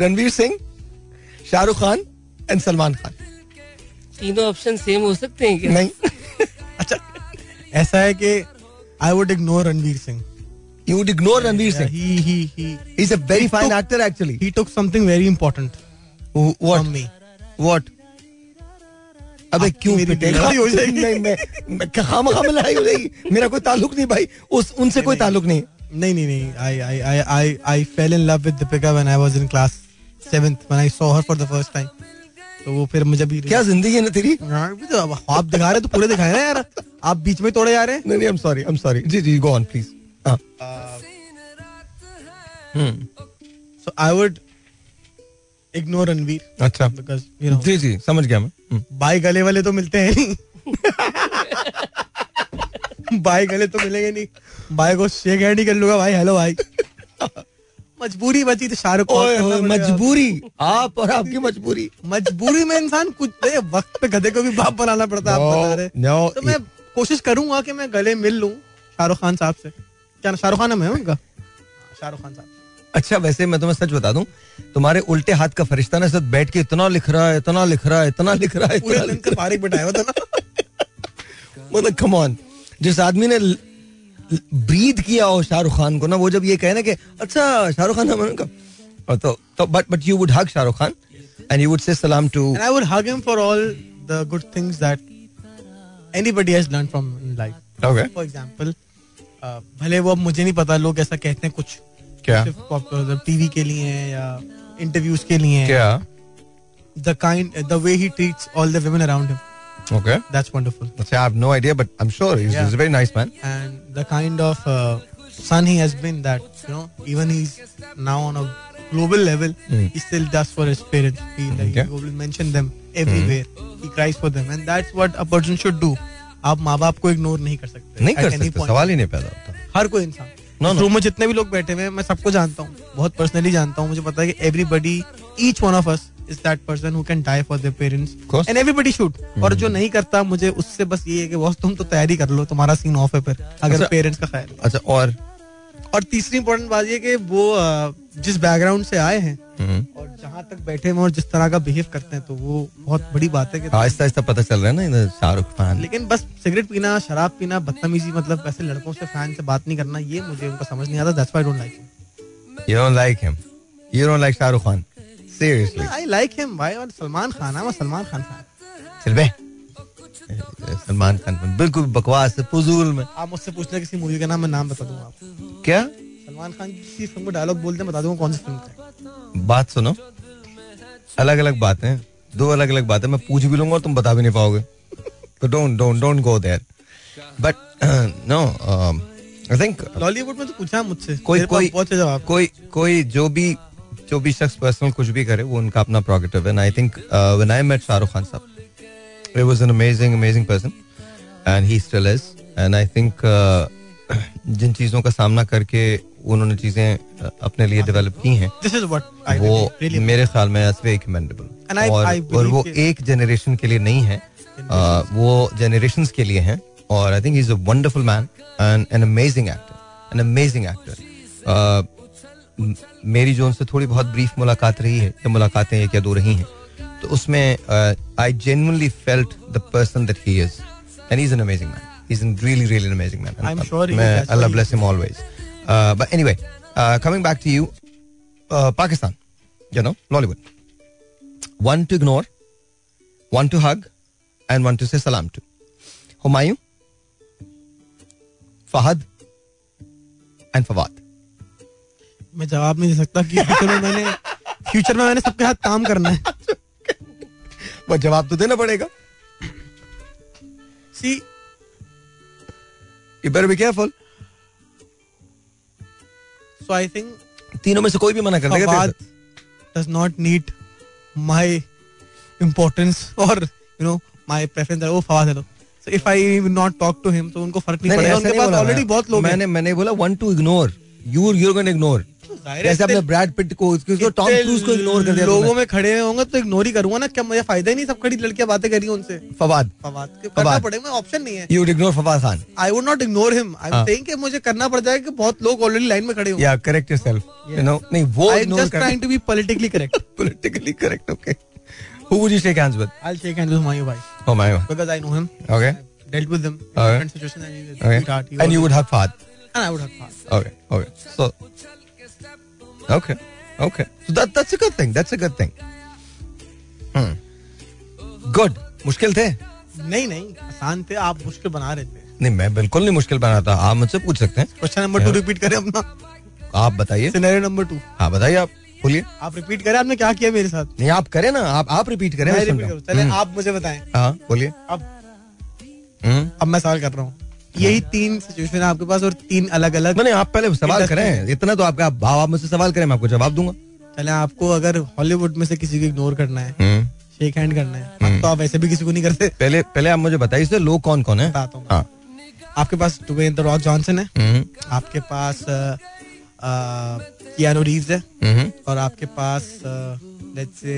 Ranveer Singh, Shahrukh Khan and सलमान खान. तीनों ऑप्शन सेम हो सकते हैं क्या? नहीं. अच्छा, ऐसा है कि I would ignore Ranveer Singh. You would ignore Ranveer Singh? He is a very fine actor actually. He took something very important. What me? What? अबे क्यों पिटेगा? नहीं, मैं कहां मकाम लड़ाई हो जाएगी. मेरा कोई ताल्लुक नहीं भाई, उस उनसे कोई ताल्लुक नहीं. नहीं, I fell in love with Deepika when I was in class 7th, when I saw her for the first time. तो वो फिर मुझे भी, क्या जिंदगी है ना तेरी. आप दिखा रहे तो पूरे दिखाए ना यार, आप बीच में तोड़े जा रहे हैं. नहीं, I'm sorry. Ji, go on please. So I would ignore Ranveer. अच्छा, because you know. जी, समझ गया मैं. बाय गले वाले तो मिलते हैं नहीं. बाय गले तो मिलेंगे नहीं. भाई को शेक हैंड ही कर लूंगा भाई. हेलो भाई. मजबूरी बची तो शाहरुख. मजबूरी, आप और आपकी मजबूरी. मजबूरी में इंसान कुछ वक्त पे गधे को भी बाप बनाना पड़ता है. आप बता रहे no. तो मैं कोशिश करूंगा कि मैं गले मिल लूं शाहरुख खान साहब से. क्या शाहरुख खान है उनका? शाहरुख खान साहब. अच्छा, वैसे मैं तुम्हें सच बता दूं, तुम्हारे उल्टे हाथ का फरिश्ता ने साथ बैठ के इतना लिख रहा है. मतलब कम ऑन, जिस आदमी ने ब्रीद किया हो शाहरुख खान को ना, वो जब ये कहे ना कि अच्छा शाहरुख खान हमारे का, तो but you would hug Shahrukh Khan and you would say सलाम to, I would hug him for all the good things that anybody has learn from life. Okay, for example, भले वो अब मुझे नहीं पता लोग ऐसा कहते हैं कुछ, क्या सिर्फ टीवी के लिए है या इंटरव्यूज के लिए है, क्या the kind the way he treats all the women around him. Okay, that's wonderful. I have no idea, but I'm sure he's a very nice man. And the kind of son he has been, that you know, even he's now on a global level, he still does for his parents. He will mention them everywhere. He cries for them, and that's what a person should do. आप माँ बाप को ignore नहीं कर सकते. नहीं कर सकते, सवाल ही नहीं पैदा होता. हर कोई इंसान, रूम में जितने भी लोग बैठे हुए हैं, मैं सबको जानता हूँ, बहुत पर्सनली जानता हूँ. मुझे पता है कि everybody, each one of us is that person who can die for their parents, and everybody should. और जो नहीं करता, मुझे उससे बस ये है कि बॉस तुम तो तैयारी कर लो, तुम्हारा सीन ऑफ है पर अगर पेरेंट्स का ख्याल. अच्छा, और तीसरी इंपॉर्टेंट बात ये कि वो जिस बैकग्राउंड से आए हैं और जहाँ तक बैठे हैं और जिस तरह का बिहेव करते हैं, तो वो बहुत बड़ी बात है. आहिस्ता आहिस्ता पता चल रहा है ना शाहरुख खान. लेकिन बस सिगरेट पीना, शराब पीना, बदतमीजी, मतलब ऐसे लड़कों से, फैन से बात नहीं करना, ये मुझे उनका समझ नहीं आता. You don't like him. You don't like Shahrukh Khan. Seriously. I like him. Why? And Salman Khan. I'm a Salman Khan fan. Silbe. Salman Khan fan. बिल्कुल बकवास है, फजूल में. आप मुझसे पूछ लें किसी मूवी का नाम, मैं नाम बता दूंगा आपको. क्या? सलमान खान की किसी फिल्म का डायलॉग बोल दें, बता दूंगा कौन सी फिल्म का. बात सुनो, अलग अलग बातें, दो अलग अलग बातें. मैं पूछ भी लूंगा और तुम बता भी नहीं पाओगे. So don't go there. But no, I think Lollywood में तो पूछा मुझसे. कोई जो भी शख्स पर्सनल कुछ भी करे, वो उनका अपना प्रोगेटिव है. And I think when I met Shahrukh Khan साहब, he was an amazing person, and he still is. And I think जिन चीजों का सामना करके उन्होंने चीजें अपने लिए डेवलप की हैं, वो मेरे ख्याल में that's very commendable. और वो एक जनरेशन के लिए नहीं है, वो generations के लिए हैं. और I think he's a wonderful man and an amazing actor. मेरी जो उनसे थोड़ी बहुत brief मुलाकात रही है, या मुलाकातें एक या दो रही हैं, तो उसमें I genuinely felt the person that he is, and he's an amazing man. He's a really amazing man. I'm sure. Allah bless him always. But anyway, coming back to you, Pakistan, you know, Lollywood. One to ignore, one to hug, and want to say salam to Humayun, Fahad and Fawad. मैं जवाब नहीं दे सकता कि future में मैंने सबके साथ काम करना है. वो जवाब तो देना पड़ेगा. See, you better be careful. So I think तीनों में से कोई भी मना कर देगा. Fawad does not need my importance or you know my preference. वो फवाद है तो, so if I not talk to him, तो उनको फर्क नहीं पड़ेगा. उनके पास ऑलरेडी बहुत लोग हैं. मैंने बोला one to ignore, you're going to ignore. जैसे आपने ब्रैड पिट को, उसको टॉम क्रूज को इग्नोर कर दिया. लोगों में खड़े होंगे तो इग्नोर ही करूंगा ना, क्या मुझे फायदा ही नहीं. सब खड़ी लड़कियां बातें कर रही हैं उनसे. फवाद के करना पड़ेगा, ऑप्शन नहीं है. You would ignore Fawad Khan. I would not ignore him. I am saying कि मुझे करना पड़ जाएगा कि बहुत लोग ऑलरेडी लाइन में खड़े होंगे. या करेक्ट योरसेल्फ, यू नो. नहीं, वो इग्नोर कर. I am just trying to be politically correct. Okay. Who would you shake hands with? I'll shake hands with Humayun bhai. Humayun. Because I know him. Okay. I've dealt with him in different situations. Okay. And you would hug Fahad? And I would hug Fahad. Okay. So. Okay. So that's a good thing. Good. मुश्किल थे? नहीं. आसान थे. आप मुश्किल बना रहे थे. नहीं, मैं बिल्कुल नहीं मुश्किल बनाता. आप मुझसे पूछ सकते हैं. क्वेश्चन नंबर 2 रिपीट करें अपना. आप बताइए. Scenario number 2. हाँ, बताइए आप. बोलिए. आप रिपीट करें, आपने क्या किया मेरे साथ. नहीं, आप करें ना. आप रिपीट करें. मैं रिपीट करूं. चलें, आप मुझे बताएं. हाँ, बोलिए. अब मैं सवाल कर रहा हूँ. यही 3 सिचुएशन है आपके पास और 3 अलग अलग. मैंने आप पहले सवाल करें. इतना तो आपका भाव. आप मुझसे सवाल करें, मैं आपको जवाब दूंगा. चले, आपको अगर हॉलीवुड में से किसी को इग्नोर करना है, शेक हैंड करना है, तो आप ऐसे भी किसी को नहीं करते. पहले आप मुझे बताइए लोग कौन कौन है. आपके पास ड्वेन द रॉक जॉनसन है, आपके पास कियानो रीव्स है, और आपके पास लेट्स से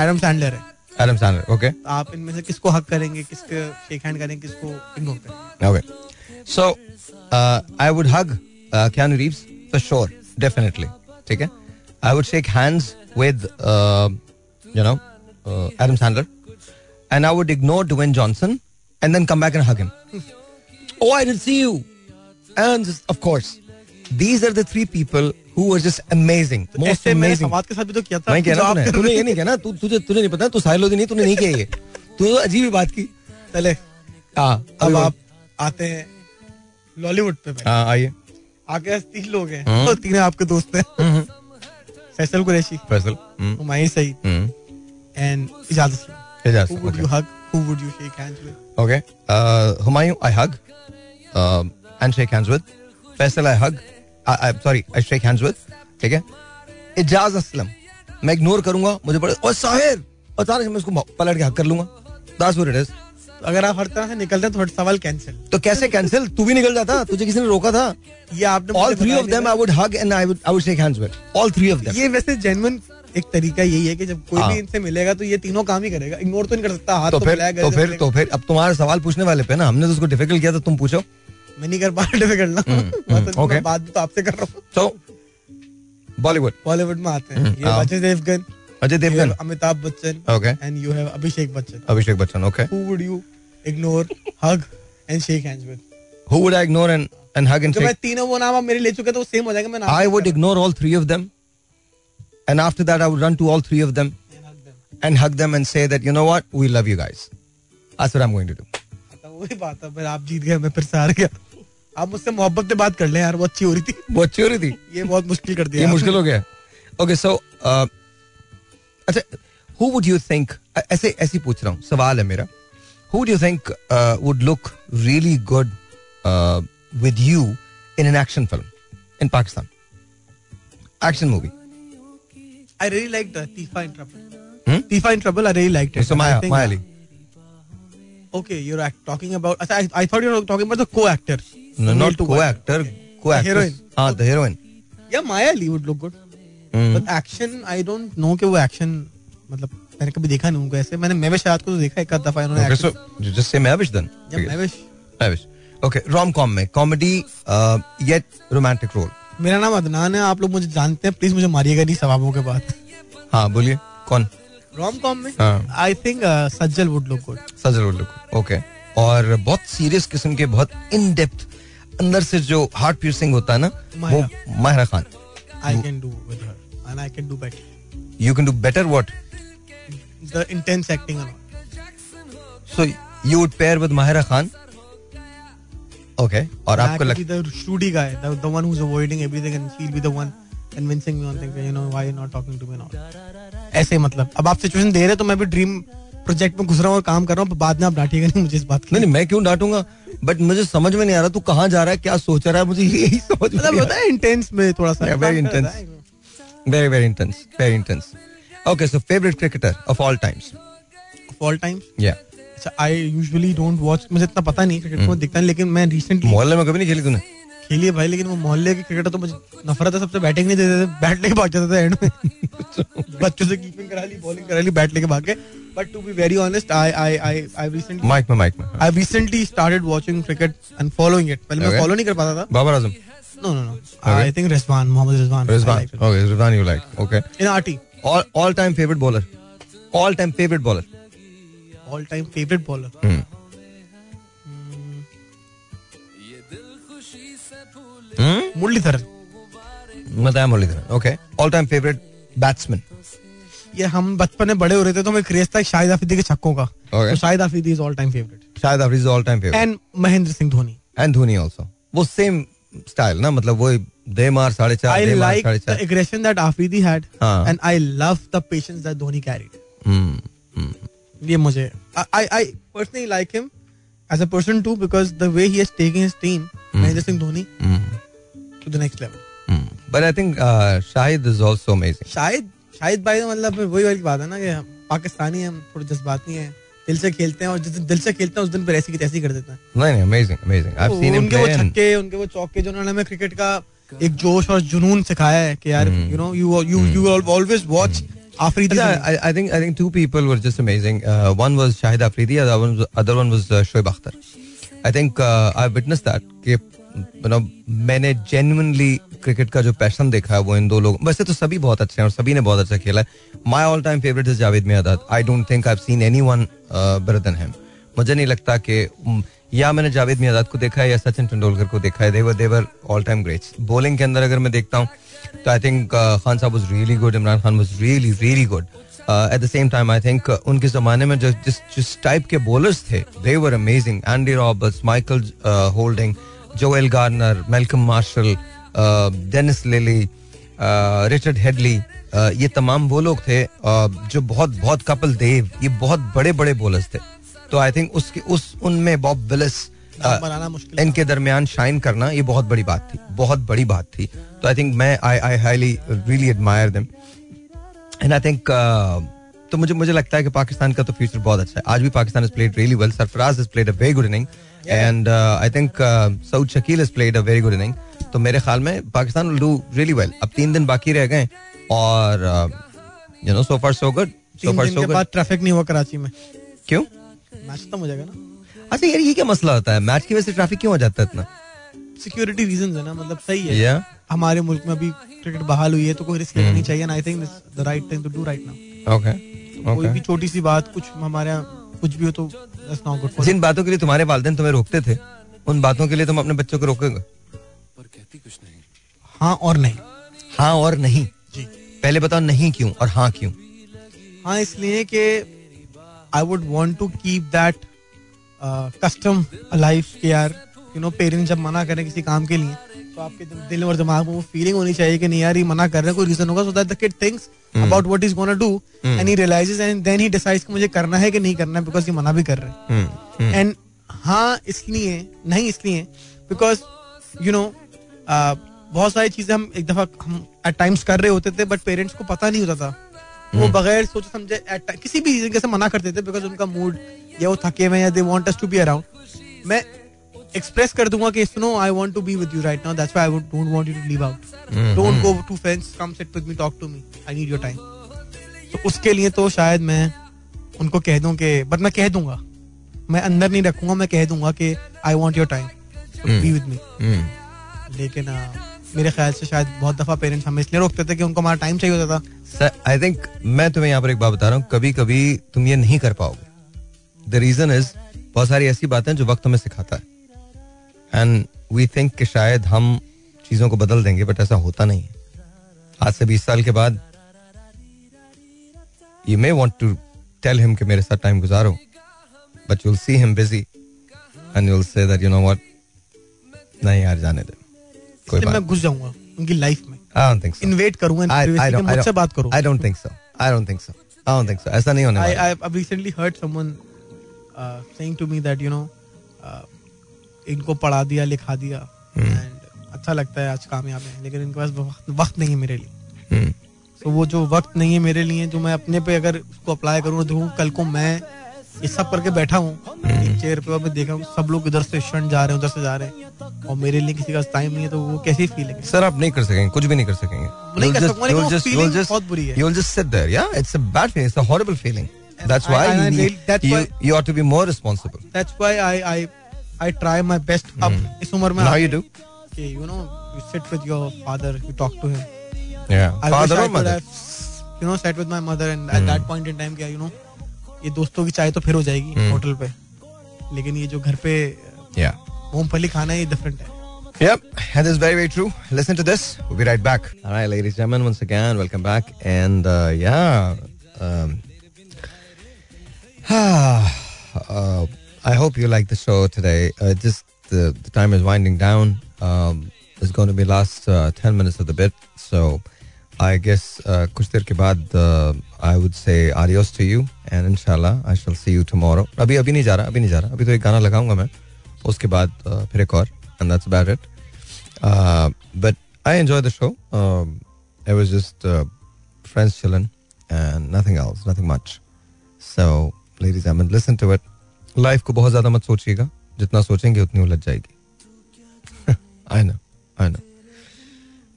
एडम सैंडलर है. Adam Sandler. ओके. आप इनमें से किसको हक करेंगे, किसको शेक हैंड करेंगे, किसको इग्नोर करेंगे? Okay. So I would hug Keanu Reeves for sure, definitely. ठीक है. I would shake hands with you know Adam Sandler, and I would ignore Dwayne Johnson and then come back and hug him. Oh I did see you. And of course these are the 3 people who were just amazing, most amazing. बात के साथ भी तो किया था. मैं कह रहा हूँ, तूने ये नहीं किया ना. तुझे नहीं पता, तू साहिल होती नहीं. तूने नहीं किया ये. तू अजीब ही बात की. चले, अब आप आते हैं लॉलीवुड पे. आइए. आपके पास 3 लोग हैं, तो 3 आपके दोस्त हैं. फैसल कुरैशी, फैसल, हुमायूं सईद एंड इजाज़त. Who would you hug? Who would you shake hands with? Okay, Humayun I hug and shake hands with. Faisal I hug. I shake hands with. ठीक है. इजाज असलम मैं इग्नोर करूंगा. मुझे बड़े और साहिर बता रहे, मैं उसको पलट के हक कर लूंगा. That's what it is. अगर आप हर तरह से निकलते तो सवाल कैंसिल. तो कैसे कैंसिल? तू भी निकल जाता. तुझे किसी ने रोका था? ये आपने. All 3 of them I would hug and I would shake hands with. All 3 of them. ये वैसे जेन्युइन एक तरीका यही है कि जब कोई भी इनसे मिलेगा तो ये तीनों काम ही करेगा. इग्नोर तो नहीं कर सकता. हाथ तो फिर अब तुम्हारे सवाल पूछने वाले पे ना, हमने तो उसको डिफिकल्ट किया था. तुम पूछो. मैं नहीं कर पा रहा. बात भी तो आपसे कर रहा हूँ. तो बॉलीवुड में आते हैं Ajay Devgan, Amitabh Bachchan and you have Abhishek Bachchan. Okay. Who would you ignore, hug and shake hands with? Who would I ignore and and hug and say. तीनों वो नाम आप मेरे ले चुके तो सेम हो जाएगा मैं. I would ignore all three of them, and after that I would run to all three of them and hug them and say that you know what, we love you guys. That's what I'm going to do. वही बात है, आप जीत गए मैं फिर हार गया. आप मुझसे मोहब्बत से बात कर लें यार, वो अच्छी हो रही थी, वो अच्छी हो रही थी. ये बहुत मुश्किल कर दिया, ये मुश्किल हो गया. Okay, so अच्छा, who would you think, ऐसे पूछ रहा हूँ, सवाल है मेरा, who do you think would look really good with you in an action film in Pakistan? Action movie. I really liked Tifa in Trouble. Tifa in Trouble, I really liked it. So Maya Ali. Okay, you're talking about. I thought you were talking about the co-actor. No, not co-actor. Co-actor. Heroine. Ah, the heroine. Yeah, Maya Ali would look good. But action, I don't know कि वो action मतलब मैंने कभी देखा नहीं होगा ऐसे. मैंने मेविश रात को तो देखा एक आध दफा इन्होंने. Okay, so just say Mehwish then. Yeah, Mehwish. Okay, rom-com में comedy yet romantic role. मेरा नाम अदनान है, आप लोग मुझे जानते हैं, प्लीज मुझे मारिएगा नहीं सवाबों के बाद. हाँ बोलिए, कौन रोमकॉम में? I think Sajal would look good. Sajal would look good. Okay. और बहुत सीरियस किस्म के, बहुत इन डेप्थ, अंदर से जो हार्ट पियर्सिंग होता है ना, वो Mahira Khan. I can do with her and I can do better. You can do better what? The intense acting and all. So you would pair with Mahira Khan. Okay. और आपको लगता है the shruti guy, the one who's avoiding everything and she'll be the one convincing me on things, you know, why you're not talking to me now. ऐसे मतलब अब आप situation दे रहे हो तो मैं भी ड्रीम प्रोजेक्ट में घुस रहा हूँ और काम कर रहा हूँ, बाद में आप डांटिएगा नहीं मुझे इस बात की. नहीं, मैं क्यों डांटूंगा, बट मुझे समझ में नहीं आ रहा तू कहाँ जा रहा है, क्या सोच रहा है, मुझे यही समझ में नहीं आ रहा. इंटेंस में थोड़ा सा. Very intense, very very intense, very intense. Okay, so favourite cricketer of all times? Of all times, या अच्छा, आई यूजुअली डोंट वॉच, मुझे इतना पता नहीं क्रिकेट को दिखता नहीं, लेकिन मैं रिसेंटली मोहल्ले में कभी नहीं खेली. तूने खेली है भाई, लेकिन वो मोहल्ले के क्रिकेटर तो मुझे नफरत है सबसे, बैटिंग नहीं देते थे, बैट लेके भाग जाता था एंड में. बच्चों से कीपिंग करा ली, बॉलिंग करा ली, बैट लेके भाग गए. But to be very honest, I recently I recently started watching cricket and following it. पहले मैं follow नहीं कर पाता था. Babar Azam. No. I think Rizwan, Mohammad Rizwan. Rizwan. Okay, Rizwan you like. Okay. In RT. All-time favorite bowler. All-time favorite bowler. All-time favorite bowler. मुरलीधरन. मतलब मुरलीधरन. Okay. All-time favorite batsman. ये हम बचपन में बड़े हो रहे थे तो हमें क्रेज था शाहिद अफरीदी के छक्कों का. तो Shahid Afridi is all time favourite. Shahid Afridi is all time favourite. And Mahendra Singh Dhoni. And Dhoni also. वो सेम स्टाइल ना, मतलब वो दे मार 4.5 दे मार 4.5. I like the aggression that Afridi had and I love the patience that Dhoni carried. ये मुझे I personally like him as a person too because the way he is taking his team, Mahendra Singh Dhoni, to the next level. But I think Shahid is also amazing. Shahid भाई मतलब वही वाली बात है ना कि पाकिस्तानी हम थोड़े जज्बाती हैं, दिल से खेलते हैं, और जिस दिन दिल से खेलते हैं उस दिन पर ऐसी की तैसी कर देते हैं. नहीं, amazing, amazing. I've seen him play. उनके वो छक्के, उनके वो चौके जो उन्होंने हमें क्रिकेट का एक जोश और जुनून सिखाया है कि यार you know you always watch Afridi. I think two people were just amazing. One was Shahid Afridi, other one was Shoaib Akhtar. I think I witnessed that कि मैंने genuinely क्रिकेट का जो पैशन देखा है वो इन दो लोगों. वैसे तो सभी बहुत अच्छे हैं और सभी ने बहुत अच्छा खेला है. My all time favourite is Javed Miandad. I don't think I have seen anyone better than him. मुझे नहीं लगता कि या मैंने जावेद मियांदाद को देखा है या सचिन तेंदुलकर को देखा है. They were all time greats. Bowling के अंदर अगर मैं देखता हूँ तो आई थिंक खान साहब was really good, Imran Khan was really really good. At the same time I think उनके जमाने में जो जिस टाइप के बॉलर्स थे they were amazing. Andy Roberts, Michael Holding, Joel Garner, Malcolm Marshall, Dennis Lillee, Richard Hadlee, ये तमाम वो लोग थे जो बहुत बहुत कपिल देव, ये बहुत बड़े बड़े बॉलर्स थे. तो आई थिंक उनमें बॉब विलिस, इनके दरमियान शाइन करना ये बहुत बड़ी बात थी, बहुत बड़ी बात थी. तो आई थिंक मैं I highly really admire them and I think तो मुझे लगता है कि पाकिस्तान का तो फ्यूचर बहुत अच्छा है. आज भी Pakistan is played really well. Sarfaraz is played a very good inning and I think Saud Shakeel is played a very good inning. तो मेरे ख्याल में Pakistan will do really well. अब 3 दिन बाकी रह गए और you know so far so good. So far so good. बाद ट्रैफिक नहीं हुआ कराची में, क्यों? मैच खत्म हो जाएगा ना. अच्छा यार, ये क्या मसला होता है मैच की वजह से ट्रैफिक क्यों हो जाता है इतना? सिक्योरिटी रीजंस है ना, मतलब सही है. yeah. हमारे मुल्क में अभी क्रिकेट बहाल हुई है तो कोई रिस्क नहीं चाहिए. I think this the right thing to do right now. Okay, कोई भी छोटी सी बात, कुछ हमारे यहाँ कुछ भी हो तो जिन बातों के लिए तुम्हारे वालिदैन तुम्हें रोकते थे उन बातों के लिए तुम अपने बच्चों को रोकोगे? करती कुछ नहीं. हाँ और नहीं. हाँ और नहीं जी. पहले बताओ नहीं क्यों और हाँ क्यों. हाँ इसलिए कि I would want to keep that custom alive कि यार यू नो पेरेंट्स जब मना करें किसी काम के लिए तो आपके दिल और दिमाग में वो फीलिंग होनी चाहिए कि नहीं यार ये मना कर रहे हैं, कोई रीजन होगा, so that the kid thinks about what he is gonna do and he realises and then he decides कि मुझे करना है कि नहीं करना है बिकॉज ये मना भी कर रहे हैं. एंड हाँ इसलिए नहीं इसलिए बिकॉज यू नो बहुत सारी चीजें हम एक दफा हम एट टाइम्स कर रहे होते थे बट पेरेंट्स को पता नहीं होता था. वो बगैर सोचे समझे किसी भी रीजन के मना करते थे बिकॉज उनका मूड या वो थके हुए या they want us to be around. मैं एक्सप्रेस कर दूंगा कि सुनो I want to be with you right now that's why I don't want you to leave out. Don't go to friends come sit with me talk to me I need your time. तो उसके लिए तो शायद मैं उनको कह दूं कि बट मैं कह दूंगा, मैं अंदर नहीं रखूंगा, मैं कह दूंगा कि I want your time be with me. लेकिन मेरे ख्याल से शायद बहुत दफा पेरेंट्स हमें इसलिए रोकते थे कि उनको हमारा टाइम चाहिए होता था. आई थिंक मैं तुम्हें यहाँ पर एक बात बता रहा हूँ, कभी कभी तुम ये नहीं कर पाओगे. द रीजन इज बहुत सारी ऐसी बातें जो वक्त हमें सिखाता है एंड वी थिंक कि शायद हम चीज़ों को बदल देंगे बट ऐसा होता नहीं है. आज से 20 साल के बाद you may want to tell him कि मेरे साथ टाइम गुजारो but you will see him busy and you will say that you know what नहीं यार जाने दे कोई बात. मैं घुस जाऊंगा उनकी लाइफ में. I don't think so. Invade करूंगा कि मुझसे बात करो. I don't think so. I don't think so. I don't think so. ऐसा नहीं होने वाला. I have recently heard someone saying to me that you know इनको पढ़ा दिया लिखा दिया एंड अच्छा लगता है आज कामयाब है लेकिन इनके पास वक्त नहीं है मेरे लिए. तो वो जो वक्त नहीं है मेरे लिए जो मैं अपने पे अगर उसको अप्लाई करूँ तो कल को मैं ये सब करके बैठा हूँ एक चेयर पे और मैं देखा हूँ सब लोग इधर से शंट जा रहे हैं उधर से जा रहे हैं और मेरे लिए किसी का टाइम नहीं है तो वो कैसी फीलिंग है सर. आप नहीं कर सकेंगे, कुछ भी नहीं कर सकेंगे. I try my best up इस उम्र में. Now you do. Okay, you know, you sit with your father, you talk to him. Yeah. I father or mother? You know, sat with my mother and at that point in time क्या you know, ये दोस्तों की चाय तो फिर हो जाएगी hotel पे, लेकिन ये जो घर पे मूंगफली खाना है ये different है. Yep, that is very very true. Listen to this. We'll be right back. All right, ladies and gentlemen, once again, welcome back. And I hope you like the show today. The time is winding down. It's going to be last 10 minutes of the bit. So I guess kuch der ke baad I would say adios to you and inshallah I shall see you tomorrow. Abhi nahi ja raha. Abhi to ek gana lagaunga main. Uske baad phir ek aur and that's about it. But I enjoyed the show. It was just friends chilling and nothing else, nothing much. So ladies and gentlemen, listen to it. Life को बहुत ज्यादा मत सोचिएगा, जितना सोचेंगे उतनी उलझ जाएगी. I know.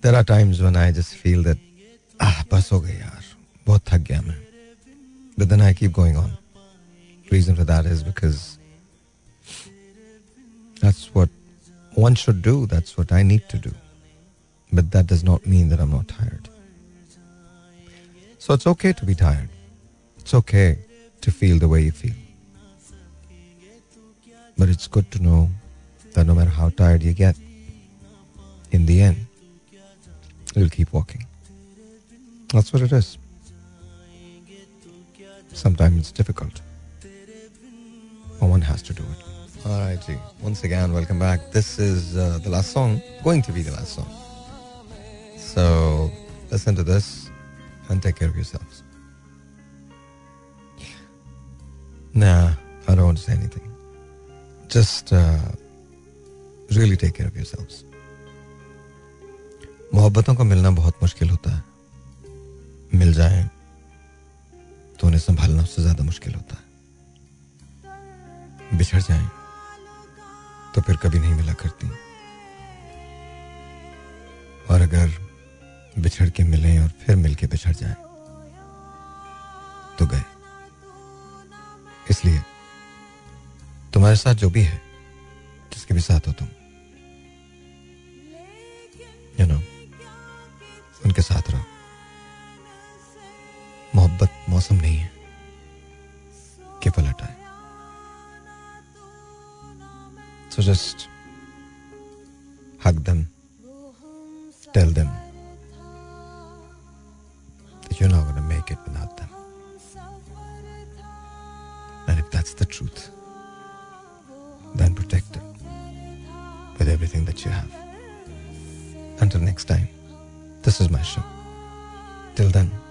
There are times when I just feel that बस हो गया यार, बहुत थक गया मैं. But then I keep going on. Reason for that is because that's what one should do. That's what I need to do. But that does not mean that I'm not tired. So it's okay to be tired. It's okay to feel the way you feel. But it's good to know that no matter how tired you get, in the end, you'll keep walking. That's what it is. Sometimes it's difficult, but one has to do it. All right, G. Once again, welcome back. This is the last song, going to be the last song. So listen to this and take care of yourselves. Nah, I don't want to say anything. Just really take care of yourselves. मोहब्बतों को मिलना बहुत मुश्किल होता है. मिल जाए तो उन्हें संभालना उससे ज्यादा मुश्किल होता है. बिछड़ जाए तो फिर कभी नहीं मिला करती. और अगर बिछड़ के मिले और फिर मिलके बिछड़ जाए तो गए. इसलिए तुम्हारे साथ जो भी है, जिसके भी साथ हो तुम, यू नो, उनके साथ रहो. मोहब्बत मौसम नहीं है कि पलट आए. So just hug them, tell them that you're not going to make it without them. And if that's the truth, then protect it with everything that you have. Until next time, this is my show. Till then,